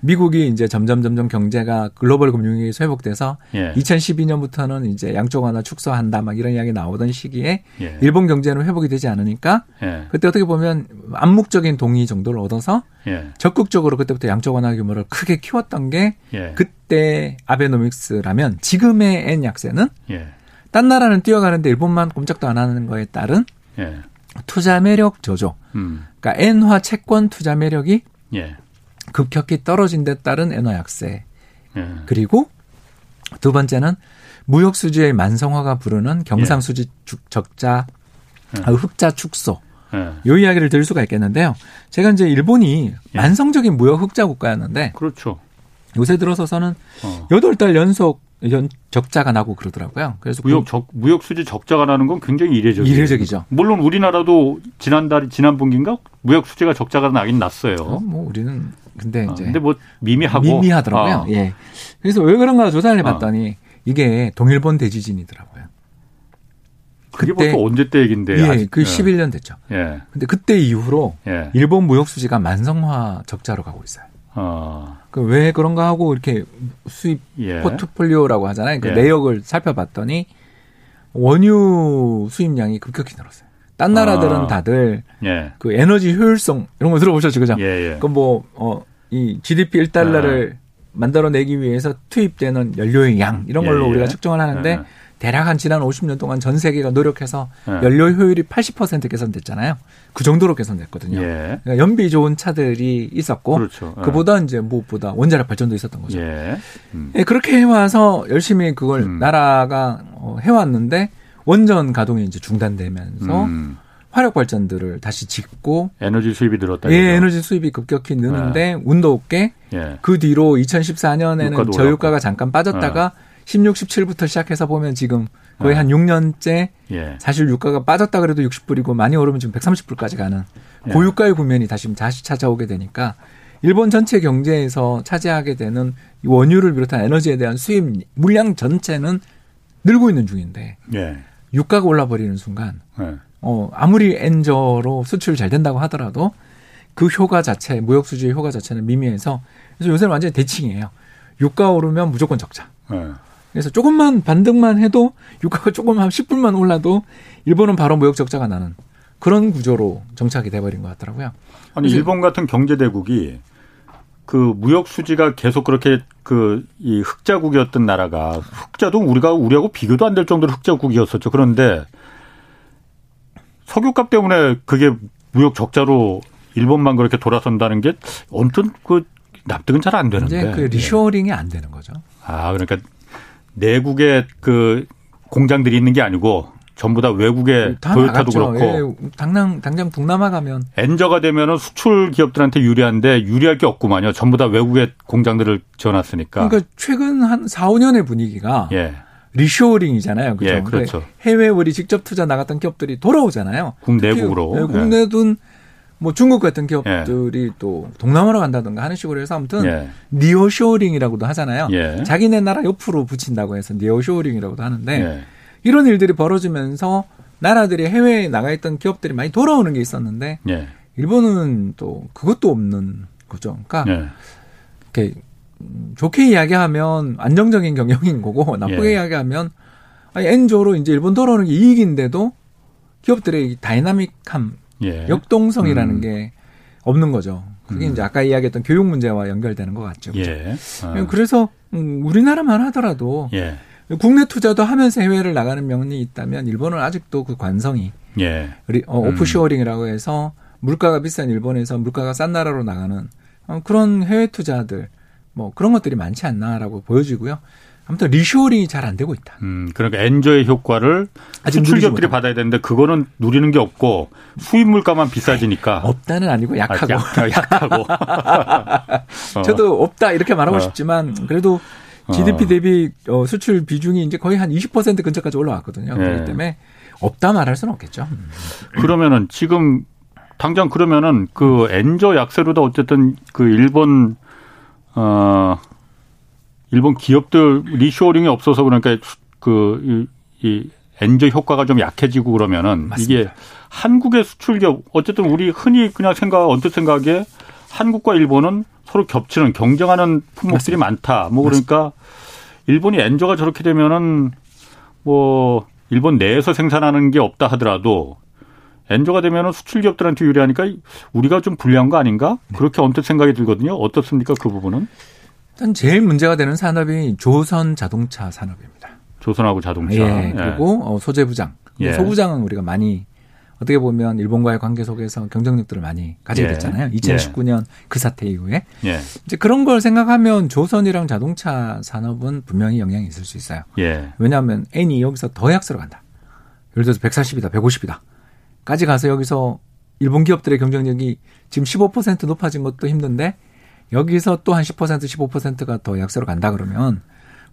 미국이 이제 점점 경제가 글로벌 금융위기에서 회복돼서 2012년부터는 이제 양쪽 하나 축소한다 막 이런 이야기 나오던 시기에 일본 경제는 회복이 되지 않으니까 그때 어떻게 보면 암묵적인 동의 정도를 얻어서 적극적으로 그때부터 양쪽 완화 규모를 크게 키웠던 게 그때 아베노믹스라면 지금의 엔 약세는 딴 나라는 뛰어가는데 일본만 꼼짝도 안 하는 거에 따른 투자 매력 저조. 그러니까 엔화 채권 투자 매력이 급격히 떨어진 데 따른 엔화 약세. 그리고 두 번째는 무역 수지의 만성화가 부르는 경상 수지 적자 흑자 축소. 이 이야기를 들을 수가 있겠는데요. 제가 이제 일본이 만성적인 무역 흑자 국가였는데 그렇죠. 요새 들어서서는 8달 연속 적자가 나고 그러더라고요. 그래서 무역 수지 적자가 나는 건 굉장히 이례적이죠. 물론 우리나라도 지난 분기인가 무역 수지가 적자가 나긴 났어요. 뭐 우리는 근데 뭐 미미하더라고요. 그래서 왜 그런가 조사를 해봤더니 이게 동일본 대지진이더라고요. 그게 벌써 언제 때 얘긴데? 그 11년 됐죠. 근데 그때 이후로 일본 무역 수지가 만성화 적자로 가고 있어요. 그 왜 그런가 하고 이렇게 수입 포트폴리오라고 하잖아요. 그 내역을 살펴봤더니 원유 수입량이 급격히 늘었어요. 딴 나라들은 다들 그 에너지 효율성 이런 거 들어보셨죠, 그죠? 그 뭐 이 GDP 1달러를 만들어내기 위해서 투입되는 연료의 양 이런 걸로 우리가 측정을 하는데 대략 한 지난 50년 동안 전 세계가 노력해서 연료 효율이 80% 개선됐잖아요. 그 정도로 개선됐거든요. 그러니까 연비 좋은 차들이 있었고 그보다 이제 무엇보다 원자력 발전도 있었던 거죠. 그렇게 해와서 열심히 그걸 나라가 해왔는데 원전 가동이 이제 중단되면서 화력 발전들을 다시 짓고 에너지 수입이 늘었다. 에너지 수입이 급격히 느는데 운도 없게 그 뒤로 2014년에는 저유가가 잠깐 빠졌다가 16, 17부터 시작해서 보면 지금 거의 한 6년째 사실 유가가 빠졌다 그래도 60불이고 많이 오르면 지금 130불까지 가는 고유가의 국면이 다시 찾아오게 되니까 일본 전체 경제에서 차지하게 되는 원유를 비롯한 에너지에 대한 수입 물량 전체는 늘고 있는 중인데 유가가 올라버리는 순간 아무리 엔저로 수출 잘 된다고 하더라도 그 효과 자체, 무역 수지의 효과 자체는 미미해서 그래서 요새는 완전히 대칭이에요. 유가 오르면 무조건 적자. 그래서 조금만 반등만 해도 유가가 조금 한 10불만 올라도 일본은 바로 무역 적자가 나는 그런 구조로 정착이 돼버린 것 같더라고요. 아니 일본 같은 경제대국이 그 무역 수지가 계속 그렇게 그 이 흑자국이었던 나라가 흑자도 우리하고 비교도 안 될 정도로 흑자국이었었죠. 그런데 석유값 때문에 그게 무역 적자로 일본만 그렇게 돌아선다는 게 언뜻 그 납득은 잘 안 되는데 이제 그 리쇼어링이 안 되는 거죠. 그러니까. 내국의 그 공장들이 있는 게 아니고 전부 다 외국의 도요타도 그렇고 당장 동남아 가면 엔저가 되면은 수출 기업들한테 유리한데 유리할 게 없구만요. 전부 다 외국의 공장들을 지어놨으니까. 그러니까 최근 한 4, 5년의 분위기가 리쇼어링이잖아요. 그렇죠? 예, 그렇죠. 해외 우리 직접 투자 나갔던 기업들이 돌아오잖아요. 국내국으로. 국내 돈 뭐 중국 같은 기업들이 예. 또 동남아로 간다든가 하는 식으로 해서 아무튼 예. 니어쇼어링이라고도 하잖아요. 예. 자기네 나라 옆으로 붙인다고 해서 니어쇼어링이라고도 하는데 예. 이런 일들이 벌어지면서 나라들이 해외에 나가 있던 기업들이 많이 돌아오는 게 있었는데 예. 일본은 또 그것도 없는 거죠. 그러니까 예. 이렇게 좋게 이야기하면 안정적인 경영인 거고 나쁘게 예. 이야기하면 아니 엔조로 이제 일본 돌아오는 게 이익인데도 기업들의 다이나믹함 예. 역동성이라는 게 없는 거죠. 그게 이제 아까 이야기했던 교육 문제와 연결되는 것 같죠. 그렇죠? 예. 아. 그래서 우리나라만 하더라도 예. 국내 투자도 하면서 해외를 나가는 면이 있다면 일본은 아직도 그 관성이 예. 오프쇼어링이라고 해서 물가가 비싼 일본에서 물가가 싼 나라로 나가는 그런 해외 투자들 뭐 그런 것들이 많지 않나라고 보여지고요. 아무튼 리쇼어링이 잘 안 되고 있다. 그러니까 엔저의 효과를 아직 수출기업들이 받아야 되는데 그거는 누리는 게 없고 수입 물가만 비싸지니까. 없다는 아니고 약하고. 약하고. 저도 없다 이렇게 말하고 싶지만 그래도 GDP 대비 수출 비중이 이제 거의 한 20% 근처까지 올라왔거든요. 그렇기 때문에 없다 말할 수는 없겠죠. 그러면은 지금 당장 그러면은 그 엔저 약세로도 어쨌든 그 일본 기업들 리쇼어링이 없어서 그러니까 이 엔저 효과가 좀 약해지고 그러면은 맞습니다. 이게 한국의 수출 기업 어쨌든 우리 흔히 그냥 언뜻 생각에 한국과 일본은 서로 겹치는 경쟁하는 품목들이 맞습니다. 많다. 뭐 그러니까 맞습니다. 일본이 엔저가 저렇게 되면은 뭐 일본 내에서 생산하는 게 없다 하더라도 엔저가 되면은 수출 기업들한테 유리하니까 우리가 좀 불리한 거 아닌가? 네. 그렇게 언뜻 생각이 들거든요. 어떻습니까? 그 부분은? 일단 제일 문제가 되는 산업이 조선 자동차 산업입니다. 조선하고 자동차. 예, 그리고 예. 소재 부장. 예. 소부장은 우리가 많이 어떻게 보면 일본과의 관계 속에서 경쟁력들을 많이 가지게 예. 됐잖아요. 2019년 예. 그 사태 이후에. 예. 이제 그런 걸 생각하면 조선이랑 자동차 산업은 분명히 영향이 있을 수 있어요. 예. 왜냐하면 N이 여기서 더 약세로 간다. 예를 들어서 140이다, 150이다. 까지 가서 여기서 일본 기업들의 경쟁력이 지금 15% 높아진 것도 힘든데 여기서 또 한 10%, 15%가 더 약세로 간다 그러면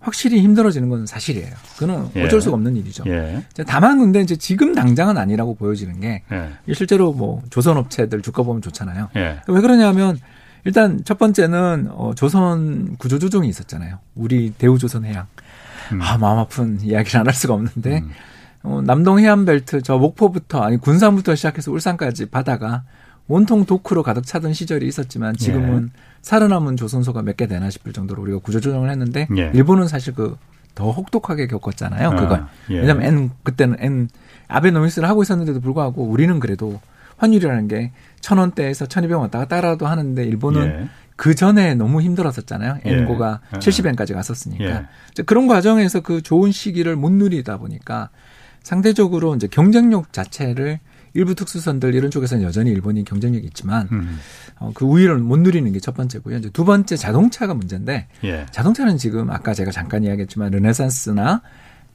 확실히 힘들어지는 건 사실이에요. 그건 어쩔 예. 수가 없는 일이죠. 예. 다만 근데 이제 지금 당장은 아니라고 보여지는 게 예. 실제로 뭐 조선 업체들 주가 보면 좋잖아요. 예. 왜 그러냐면 일단 첫 번째는 조선 구조조정이 있었잖아요. 우리 대우조선해양. 아, 마음 아픈 이야기를 안 할 수가 없는데 남동 해안벨트 저 목포부터 아니 군산부터 시작해서 울산까지 바다가 온통 도크로 가득 차던 시절이 있었지만 지금은 예. 살아남은 조선소가 몇 개 되나 싶을 정도로 우리가 구조조정을 했는데 예. 일본은 사실 그 더 혹독하게 겪었잖아요. 그걸. 예. 왜냐하면 그때는 아베노믹스를 하고 있었는데도 불구하고 우리는 그래도 환율이라는 게 1,000원대에서 1,200원 왔다 갔다라도 하는데 일본은 예. 그 전에 너무 힘들었었잖아요. 엔고가 예. 70엔까지 갔었으니까. 예. 그런 과정에서 그 좋은 시기를 못 누리다 보니까 상대적으로 이제 경쟁력 자체를 일부 특수선들 이런 쪽에서는 여전히 일본이 경쟁력이 있지만 그 우위를 못 누리는 게 첫 번째고요. 이제 두 번째 자동차가 문제인데 예. 자동차는 지금 아까 제가 잠깐 이야기했지만 르네사스나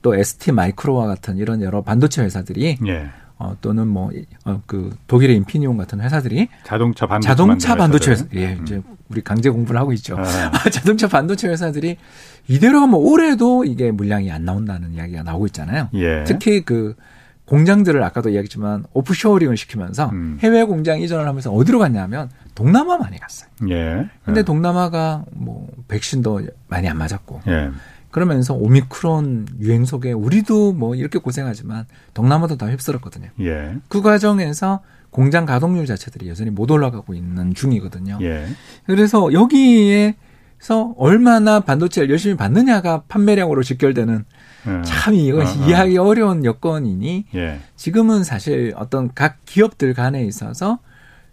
또 ST 마이크로와 같은 이런 여러 반도체 회사들이 예. 또는 뭐 그 독일의 인피니온 같은 회사들이 자동차 반도체 회사 예, 이제 우리 강제 공부를 하고 있죠. 아. 자동차 반도체 회사들이 이대로 하면 올해도 이게 물량이 안 나온다는 이야기가 나오고 있잖아요. 예. 특히 그 공장들을 아까도 이야기했지만 오프쇼어링을 시키면서 해외 공장 이전을 하면서 어디로 갔냐면 동남아 많이 갔어요. 그런데 예. 동남아가 뭐 백신도 많이 안 맞았고 예. 그러면서 오미크론 유행 속에 우리도 뭐 이렇게 고생하지만 동남아도 다 휩쓸었거든요. 예. 그 과정에서 공장 가동률 자체들이 여전히 못 올라가고 있는 중이거든요. 예. 그래서 여기에서 얼마나 반도체를 열심히 받느냐가 판매량으로 직결되는 참 이것이 이해하기 어려운 여건이니 예. 지금은 사실 어떤 각 기업들 간에 있어서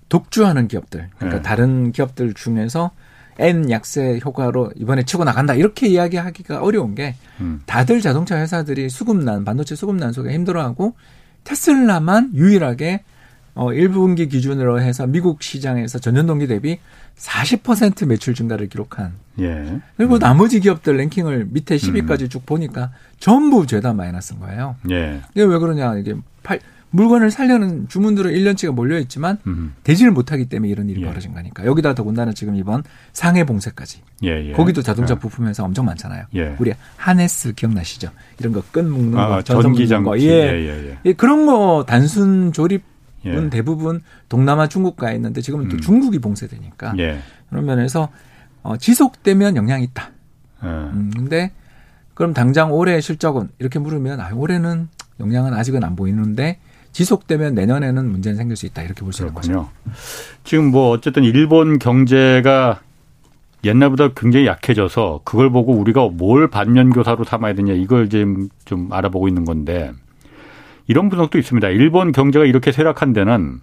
독주하는 기업들 그러니까 예. 다른 기업들 중에서 N 약세 효과로 이번에 치고 나간다 이렇게 이야기하기가 어려운 게 다들 자동차 회사들이 반도체 수급난 속에 힘들어하고 테슬라만 유일하게 1분기 기준으로 해서 미국 시장에서 전년동기 대비 40% 매출 증가를 기록한. 예. 그리고 나머지 기업들 랭킹을 밑에 10위까지 쭉 보니까 전부 죄다 마이너스인 거예요. 예. 이게 왜 그러냐. 이게 물건을 살려는 주문들은 1년치가 몰려있지만 되지를 못하기 때문에 이런 일이 벌어진 거니까. 여기다 더군다나 지금 이번 상해 봉쇄까지. 거기도 자동차 부품 회사 엄청 많잖아요. 우리 하네스 기억나시죠? 이런 거 끈 묶는 거, 전기 장치. 그런 거 단순 조립은 대부분 동남아 중국가에 있는데 지금은 또 중국이 봉쇄되니까. 그런 면에서 지속되면 영향이 있다. 근데 그럼 당장 올해 실적은 이렇게 물으면 올해는 영향은 아직은 안 보이는데 지속되면 내년에는 문제는 생길 수 있다 이렇게 볼 수 있는 거죠. 지금 뭐 어쨌든 일본 경제가 옛날보다 굉장히 약해져서 그걸 보고 우리가 뭘 반면교사로 삼아야 되냐 이걸 지금 좀 알아보고 있는 건데 이런 분석도 있습니다. 일본 경제가 이렇게 쇠락한 데는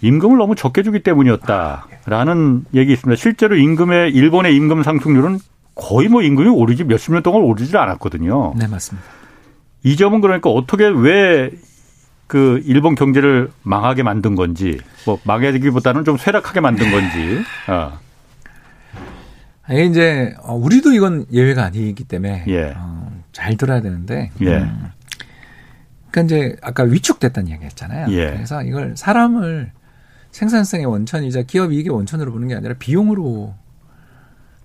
임금을 너무 적게 주기 때문이었다라는 얘기 있습니다. 실제로 임금의 일본의 임금 상승률은 거의 뭐 임금이 오르지 몇십 년 동안 오르질 않았거든요. 네, 맞습니다. 이 점은 그러니까 어떻게 왜 그 일본 경제를 망하게 만든 건지, 뭐 망하기보다는 좀 쇠락하게 만든 건지. 아니, 이제 우리도 이건 예외가 아니기 때문에 잘 들어야 되는데. 그러니까 이제 아까 위축됐다는 이야기했잖아요. 그래서 이걸 사람을 생산성의 원천이자 기업 이익의 원천으로 보는 게 아니라 비용으로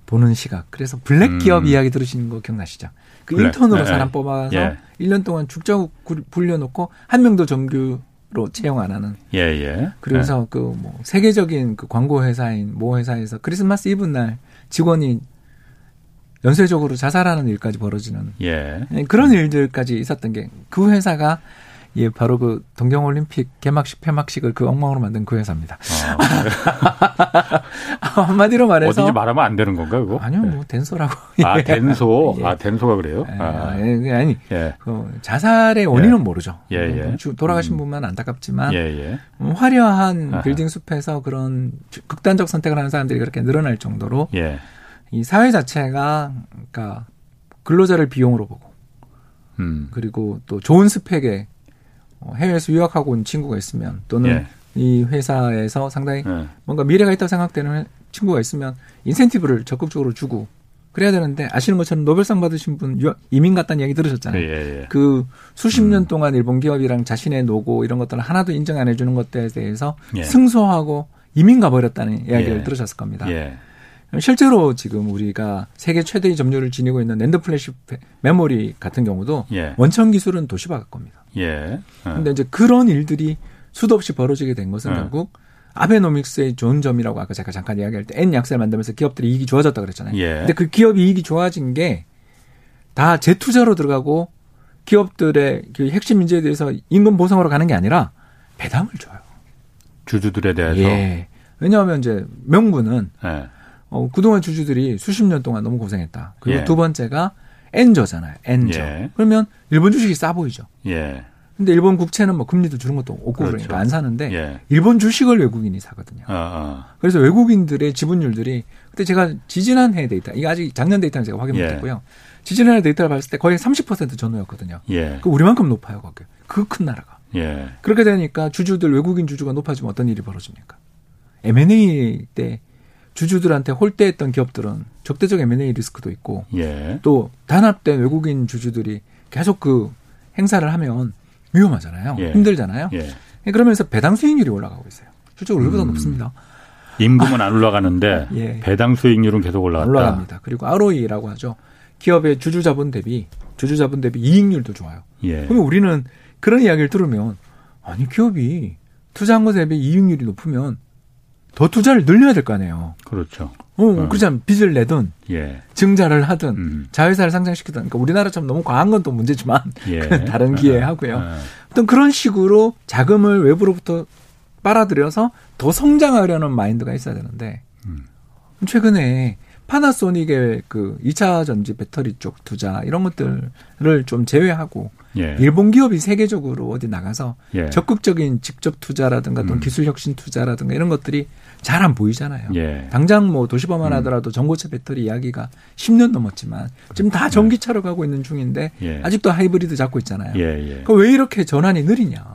보는 시각. 그래서 블랙 기업 이야기 들으시는 거 기억나시죠? 그 인턴으로 사람 뽑아서 1년 동안 죽자고 불려놓고 한 명도 정규로 채용 안 하는. 그래서 그 뭐 세계적인 그 광고 회사인 모 회사에서 크리스마스 이브 날 직원이 연쇄적으로 자살하는 일까지 벌어지는 그런 일들까지 있었던 게 그 회사가 바로 그 동경올림픽 개막식 폐막식을 그 엉망으로 만든 그 회사입니다. 한마디로 말해서. 어딘지 말하면 안 되는 건가요, 그거? 아니요, 뭐, 댄소라고. 아, 댄소? 아, 댄소가 그래요? 그 자살의 원인은 모르죠. 돌아가신 분만 안타깝지만, 화려한 빌딩 숲에서 그런 극단적 선택을 하는 사람들이 그렇게 늘어날 정도로, 이 사회 자체가, 그러니까, 근로자를 비용으로 보고, 그리고 또 좋은 스펙에 해외에서 유학하고 온 친구가 있으면 또는 이 회사에서 상당히 뭔가 미래가 있다고 생각되는 친구가 있으면 인센티브를 적극적으로 주고 그래야 되는데 아시는 것처럼 노벨상 받으신 분 이민 갔다는 얘기 들으셨잖아요. 그 수십 년 동안 일본 기업이랑 자신의 노고 이런 것들을 하나도 인정 안 해주는 것들에 대해서 승소하고 이민 가버렸다는 이야기를 들으셨을 겁니다. 실제로 지금 우리가 세계 최대의 점유율을 지니고 있는 랜드 플래시 메모리 같은 경우도 원천 기술은 도시바 겁니다. 그런데 이제 그런 일들이 수도 없이 벌어지게 된 것은 결국 아베노믹스의 좋은 점이라고 아까 제가 잠깐 이야기할 때 N 약세를 만들면서 기업들이 이익이 좋아졌다고 그랬잖아요. 근데 그 기업 이익이 좋아진 게 다 재투자로 들어가고 기업들의 그 핵심 인재에 대해서 임금 보상으로 가는 게 아니라 배당을 줘요. 주주들에 대해서. 왜냐하면 이제 명분은 그동안 주주들이 수십 년 동안 너무 고생했다. 그리고 두 번째가 N저잖아요. N저. 그러면 일본 주식이 싸 보이죠. 근데 일본 국채는 뭐 금리도 주는 것도 없고 그러니까 안 사는데 일본 주식을 외국인이 사거든요. 그래서 외국인들의 지분율들이 그때 제가 지지난해 데이터, 이게 아직 작년 데이터는 제가 확인 못했고요. 지지난해 데이터를 봤을 때 거의 30% 전후였거든요. 그 우리만큼 높아요. 거기. 그 큰 나라가. 그렇게 되니까 주주들 외국인 주주가 높아지면 어떤 일이 벌어집니까? M&A 때 주주들한테 홀대했던 기업들은 적대적 M&A 리스크도 있고 또 단합된 외국인 주주들이 계속 그 행사를 하면 위험하잖아요. 힘들잖아요. 그러면서 배당 수익률이 올라가고 있어요. 실제로 우리보다 높습니다. 임금은 안 올라가는데 배당 수익률은 계속 올라갑니다. 그리고 ROE라고 하죠. 기업의 주주자본 대비 이익률도 좋아요. 그럼 우리는 그런 이야기를 들으면 아니 기업이 투자한 것에 대비 이익률이 높으면 더 투자를 늘려야 될 거 아니에요. 그렇죠. 그렇지 않으면 빚을 내든 증자를 하든 자회사를 상장시키든 그러니까 우리나라처럼 너무 과한 건 또 문제지만 다른 기회에 하고요. 어떤 그런 식으로 자금을 외부로부터 빨아들여서 더 성장하려는 마인드가 있어야 되는데 최근에 파나소닉의 그 2차 전지 배터리 쪽 투자 이런 것들을 좀 제외하고 일본 기업이 세계적으로 어디 나가서 적극적인 직접 투자라든가 또 기술 혁신 투자라든가 이런 것들이 잘 안 보이잖아요. 당장 뭐 도시바만 하더라도 전고체 배터리 이야기가 10년 넘었지만 지금 다 전기차로 가고 있는 중인데 아직도 하이브리드 잡고 있잖아요. 그럼 왜 이렇게 전환이 느리냐.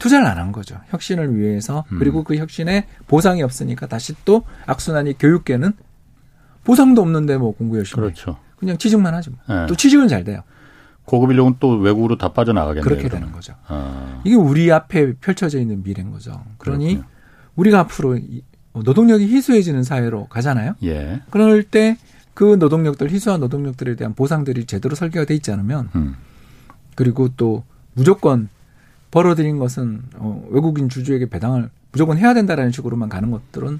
투자를 안 한 거죠. 혁신을 위해서. 그리고 그 혁신에 보상이 없으니까 다시 또 악순환이 교육계는 보상도 없는데 뭐 공부 열심히. 그냥 취직만 하죠. 또 취직은 잘 돼요. 고급 인력은 또 외국으로 다 빠져나가겠네요. 그렇게 그러면. 되는 거죠. 아. 이게 우리 앞에 펼쳐져 있는 미래인 거죠. 그러니 그렇군요. 우리가 앞으로 노동력이 희소해지는 사회로 가잖아요. 예. 그럴 때 그 노동력들, 희소한 노동력들에 대한 보상들이 제대로 설계가 돼 있지 않으면 그리고 또 무조건 벌어들인 것은 외국인 주주에게 배당을 무조건 해야 된다라는 식으로만 가는 것들은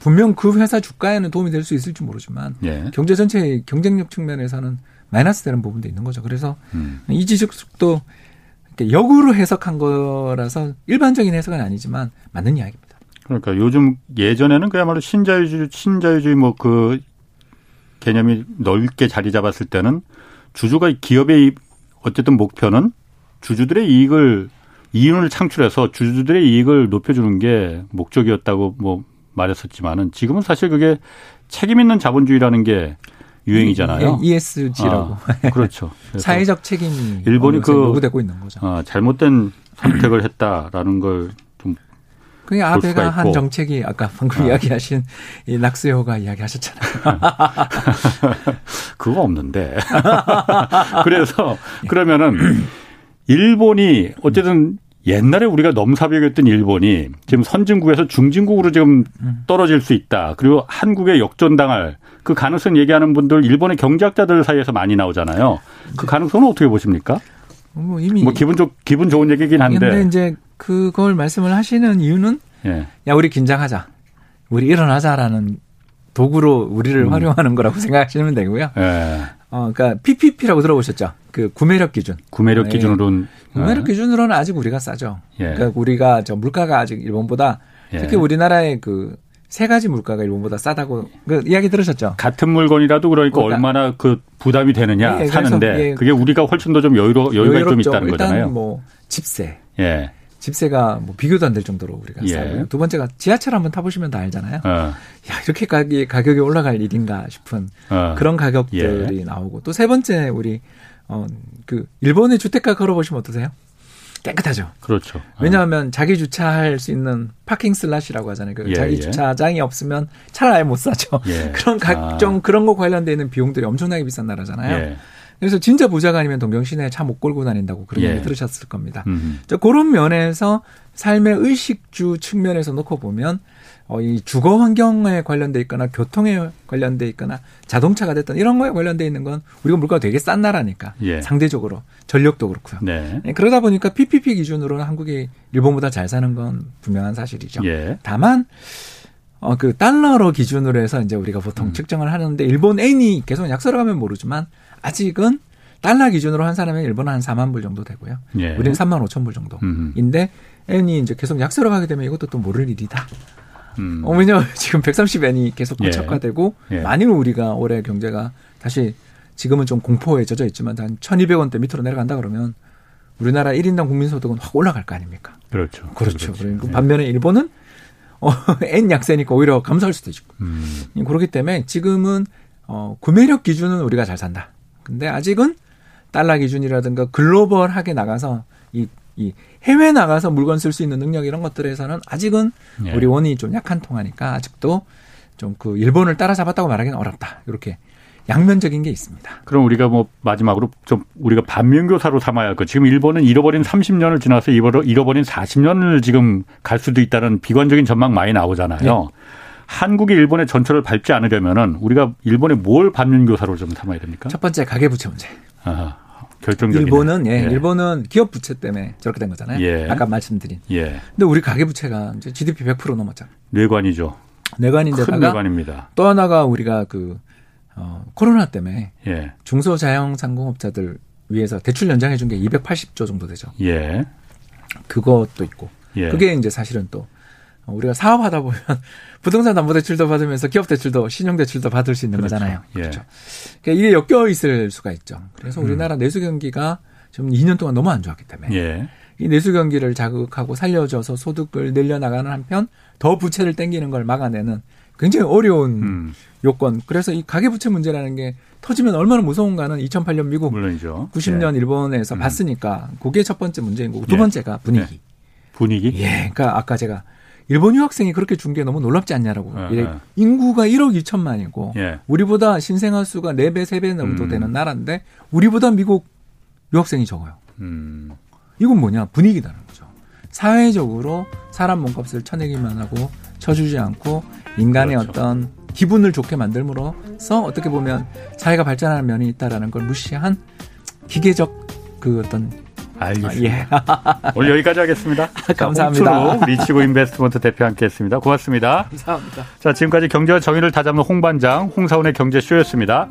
분명 그 회사 주가에는 도움이 될 수 있을지 모르지만 예. 경제 전체의 경쟁력 측면에서는 마이너스 되는 부분도 있는 거죠. 그래서 이 지식도 역으로 해석한 거라서 일반적인 해석은 아니지만 맞는 이야기입니다. 그러니까 요즘 예전에는 그야말로 신자유주의 뭐 그 개념이 넓게 자리 잡았을 때는 주주가 기업의 어쨌든 목표는 주주들의 이윤을 창출해서 주주들의 이익을 높여주는 게 목적이었다고 뭐 말했었지만은 지금은 사실 그게 책임 있는 자본주의라는 게 유행이잖아요. ESG라고. 아, 그렇죠. 사회적 책임이 일본이 요구되고 있는 거죠. 잘못된 선택을 했다라는 걸 좀 볼 수가 있고. 아베가 한 정책이 아까 방금 이야기하신 이 낙수효가 이야기하셨잖아요. 그거 없는데. 그래서 그러면은 일본이 어쨌든 옛날에 우리가 넘사벽이었던 일본이 지금 선진국에서 중진국으로 지금 떨어질 수 있다. 그리고 한국에 역전당할 그 가능성 얘기하는 분들 일본의 경제학자들 사이에서 많이 나오잖아요. 그 가능성은 어떻게 보십니까? 뭐 이미 뭐 기분 좋은 얘기긴 한데. 그런데 이제 그걸 말씀을 하시는 이유는 예. 야 우리 긴장하자, 우리 일어나자라는 도구로 우리를 활용하는 거라고 생각하시면 되고요. 예. 그러니까 PPP라고 들어보셨죠? 그 구매력 기준. 구매력 기준으로는. 예. 구매력 기준으로는 아직 우리가 싸죠. 예. 그러니까 우리가 저 물가가 아직 일본보다 특히 예. 우리나라의 그 세 가지 물가가 일본보다 싸다고 그 이야기 들으셨죠? 같은 물건이라도 그러니까 얼마나 그 부담이 되느냐 예. 사는데 예. 그게 우리가 훨씬 더 좀 여유가 좀 있다는 일단 거잖아요. 일단 뭐 집세. 예. 집세가 뭐 비교도 안 될 정도로 우리가 싸고요. 예. 두 번째가 지하철 한번 타보시면 다 알잖아요. 야 이렇게 가격이 올라갈 일인가 싶은 그런 가격들이 예. 나오고 또 세 번째 우리 그 일본의 주택가 걸어보시면 어떠세요? 깨끗하죠. 그렇죠. 왜냐하면 자기 주차할 수 있는 파킹 슬롯이라고 하잖아요. 그 예, 자기 예. 주차장이 없으면 차를 아예 못 사죠. 예. 그런 각종 그런 거 관련돼 있는 비용들이 엄청나게 비싼 나라잖아요. 예. 그래서 진짜 부자가 아니면 동경 시내에 차 못 끌고 다닌다고 그런 얘기 예. 들으셨을 겁니다. 그런 면에서 삶의 의식주 측면에서 놓고 보면 이 주거 환경에 관련돼 있거나 교통에 관련돼 있거나 자동차가 됐든 이런 거에 관련돼 있는 건 우리가 물가가 되게 싼 나라니까 예. 상대적으로 전력도 그렇고요. 네. 그러다 보니까 PPP 기준으로는 한국이 일본보다 잘 사는 건 분명한 사실이죠. 예. 다만 그 달러로 기준으로 해서 이제 우리가 보통 측정을 하는데 일본 엔이 계속 약세라가면 모르지만 아직은 달러 기준으로 한 사람은 일본은 한 4만 불 정도 되고요. 예. 우리는 3만 5천 불 정도인데 엔이 이제 계속 약세로 가게 되면 이것도 또 모를 일이다. 왜냐하면 지금 130엔이 계속 고착화되고 예. 만일 우리가 올해 경제가 다시 지금은 좀 공포에 젖어 있지만 한 1,200원대 밑으로 내려간다 그러면 우리나라 1인당 국민소득은 확 올라갈 거 아닙니까? 그렇죠. 그렇죠. 그러니까 예. 반면에 일본은 엔 약세니까 오히려 감소할 수도 있고. 그렇기 때문에 지금은 구매력 기준은 우리가 잘 산다. 근데 아직은 달러 기준이라든가 글로벌하게 나가서 이 해외 나가서 물건 쓸 수 있는 능력 이런 것들에서는 아직은 예. 우리 원이 좀 약한 통하니까 아직도 좀 그 일본을 따라잡았다고 말하기는 어렵다. 이렇게 양면적인 게 있습니다. 그럼 우리가 뭐 마지막으로 좀 우리가 반면교사로 삼아야 할 것. 지금 일본은 잃어버린 30년을 지나서 잃어버린 40년을 지금 갈 수도 있다는 비관적인 전망 많이 나오잖아요. 예. 한국이 일본의 전철을 밟지 않으려면은 우리가 일본에 뭘 반면교사로 좀 삼아야 됩니까? 첫 번째 가계부채 문제. 아, 결정적인. 일본은 예, 예. 일본은 기업 부채 때문에 저렇게 된 거잖아요. 예. 아까 말씀드린. 예. 근데 우리 가계부채가 이제 GDP 100% 넘었잖아요. 뇌관이죠. 뇌관인데다가 큰 뇌관입니다. 또 하나가 우리가 그 코로나 때문에 예. 중소자영상공업자들 위해서 대출 연장해 준 게 280조 정도 되죠. 예. 그것도 있고. 예. 그게 이제 사실은 또 우리가 사업하다 보면 부동산 담보대출도 받으면서 기업대출도 신용대출도 받을 수 있는 그렇죠. 거잖아요. 그렇죠. 예. 그러니까 이게 엮여 있을 수가 있죠. 그래서 우리나라 내수경기가 지금 2년 동안 너무 안 좋았기 때문에 예. 이 내수경기를 자극하고 살려줘서 소득을 늘려나가는 한편 더 부채를 땡기는 걸 막아내는 굉장히 어려운 요건. 그래서 이 가계부채 문제라는 게 터지면 얼마나 무서운가는 2008년 미국, 물론이죠. 90년 예. 일본에서 봤으니까 그게 첫 번째 문제인 거고 두 번째가 분위기. 예. 분위기? 예. 그러니까 아까 제가 일본 유학생이 그렇게 준 게 너무 놀랍지 않냐라고. 인구가 1억 2천만이고 예. 우리보다 신생아 수가 4배, 3배 정도 되는 나라인데 우리보다 미국 유학생이 적어요. 이건 뭐냐? 분위기다는 거죠. 사회적으로 사람 몸값을 쳐내기만 하고 쳐주지 않고 인간의 그렇죠. 어떤 기분을 좋게 만들므로써 어떻게 보면 사회가 발전하는 면이 있다라는 걸 무시한 기계적 그 어떤 알겠습니다. 아, 예. 오늘 여기까지 하겠습니다. 감사합니다. 홍춘욱 리치고 인베스트먼트 대표 함께했습니다. 고맙습니다. 감사합니다. 자, 지금까지 경제와 정의를 다잡는 홍반장, 홍사원의 경제쇼였습니다.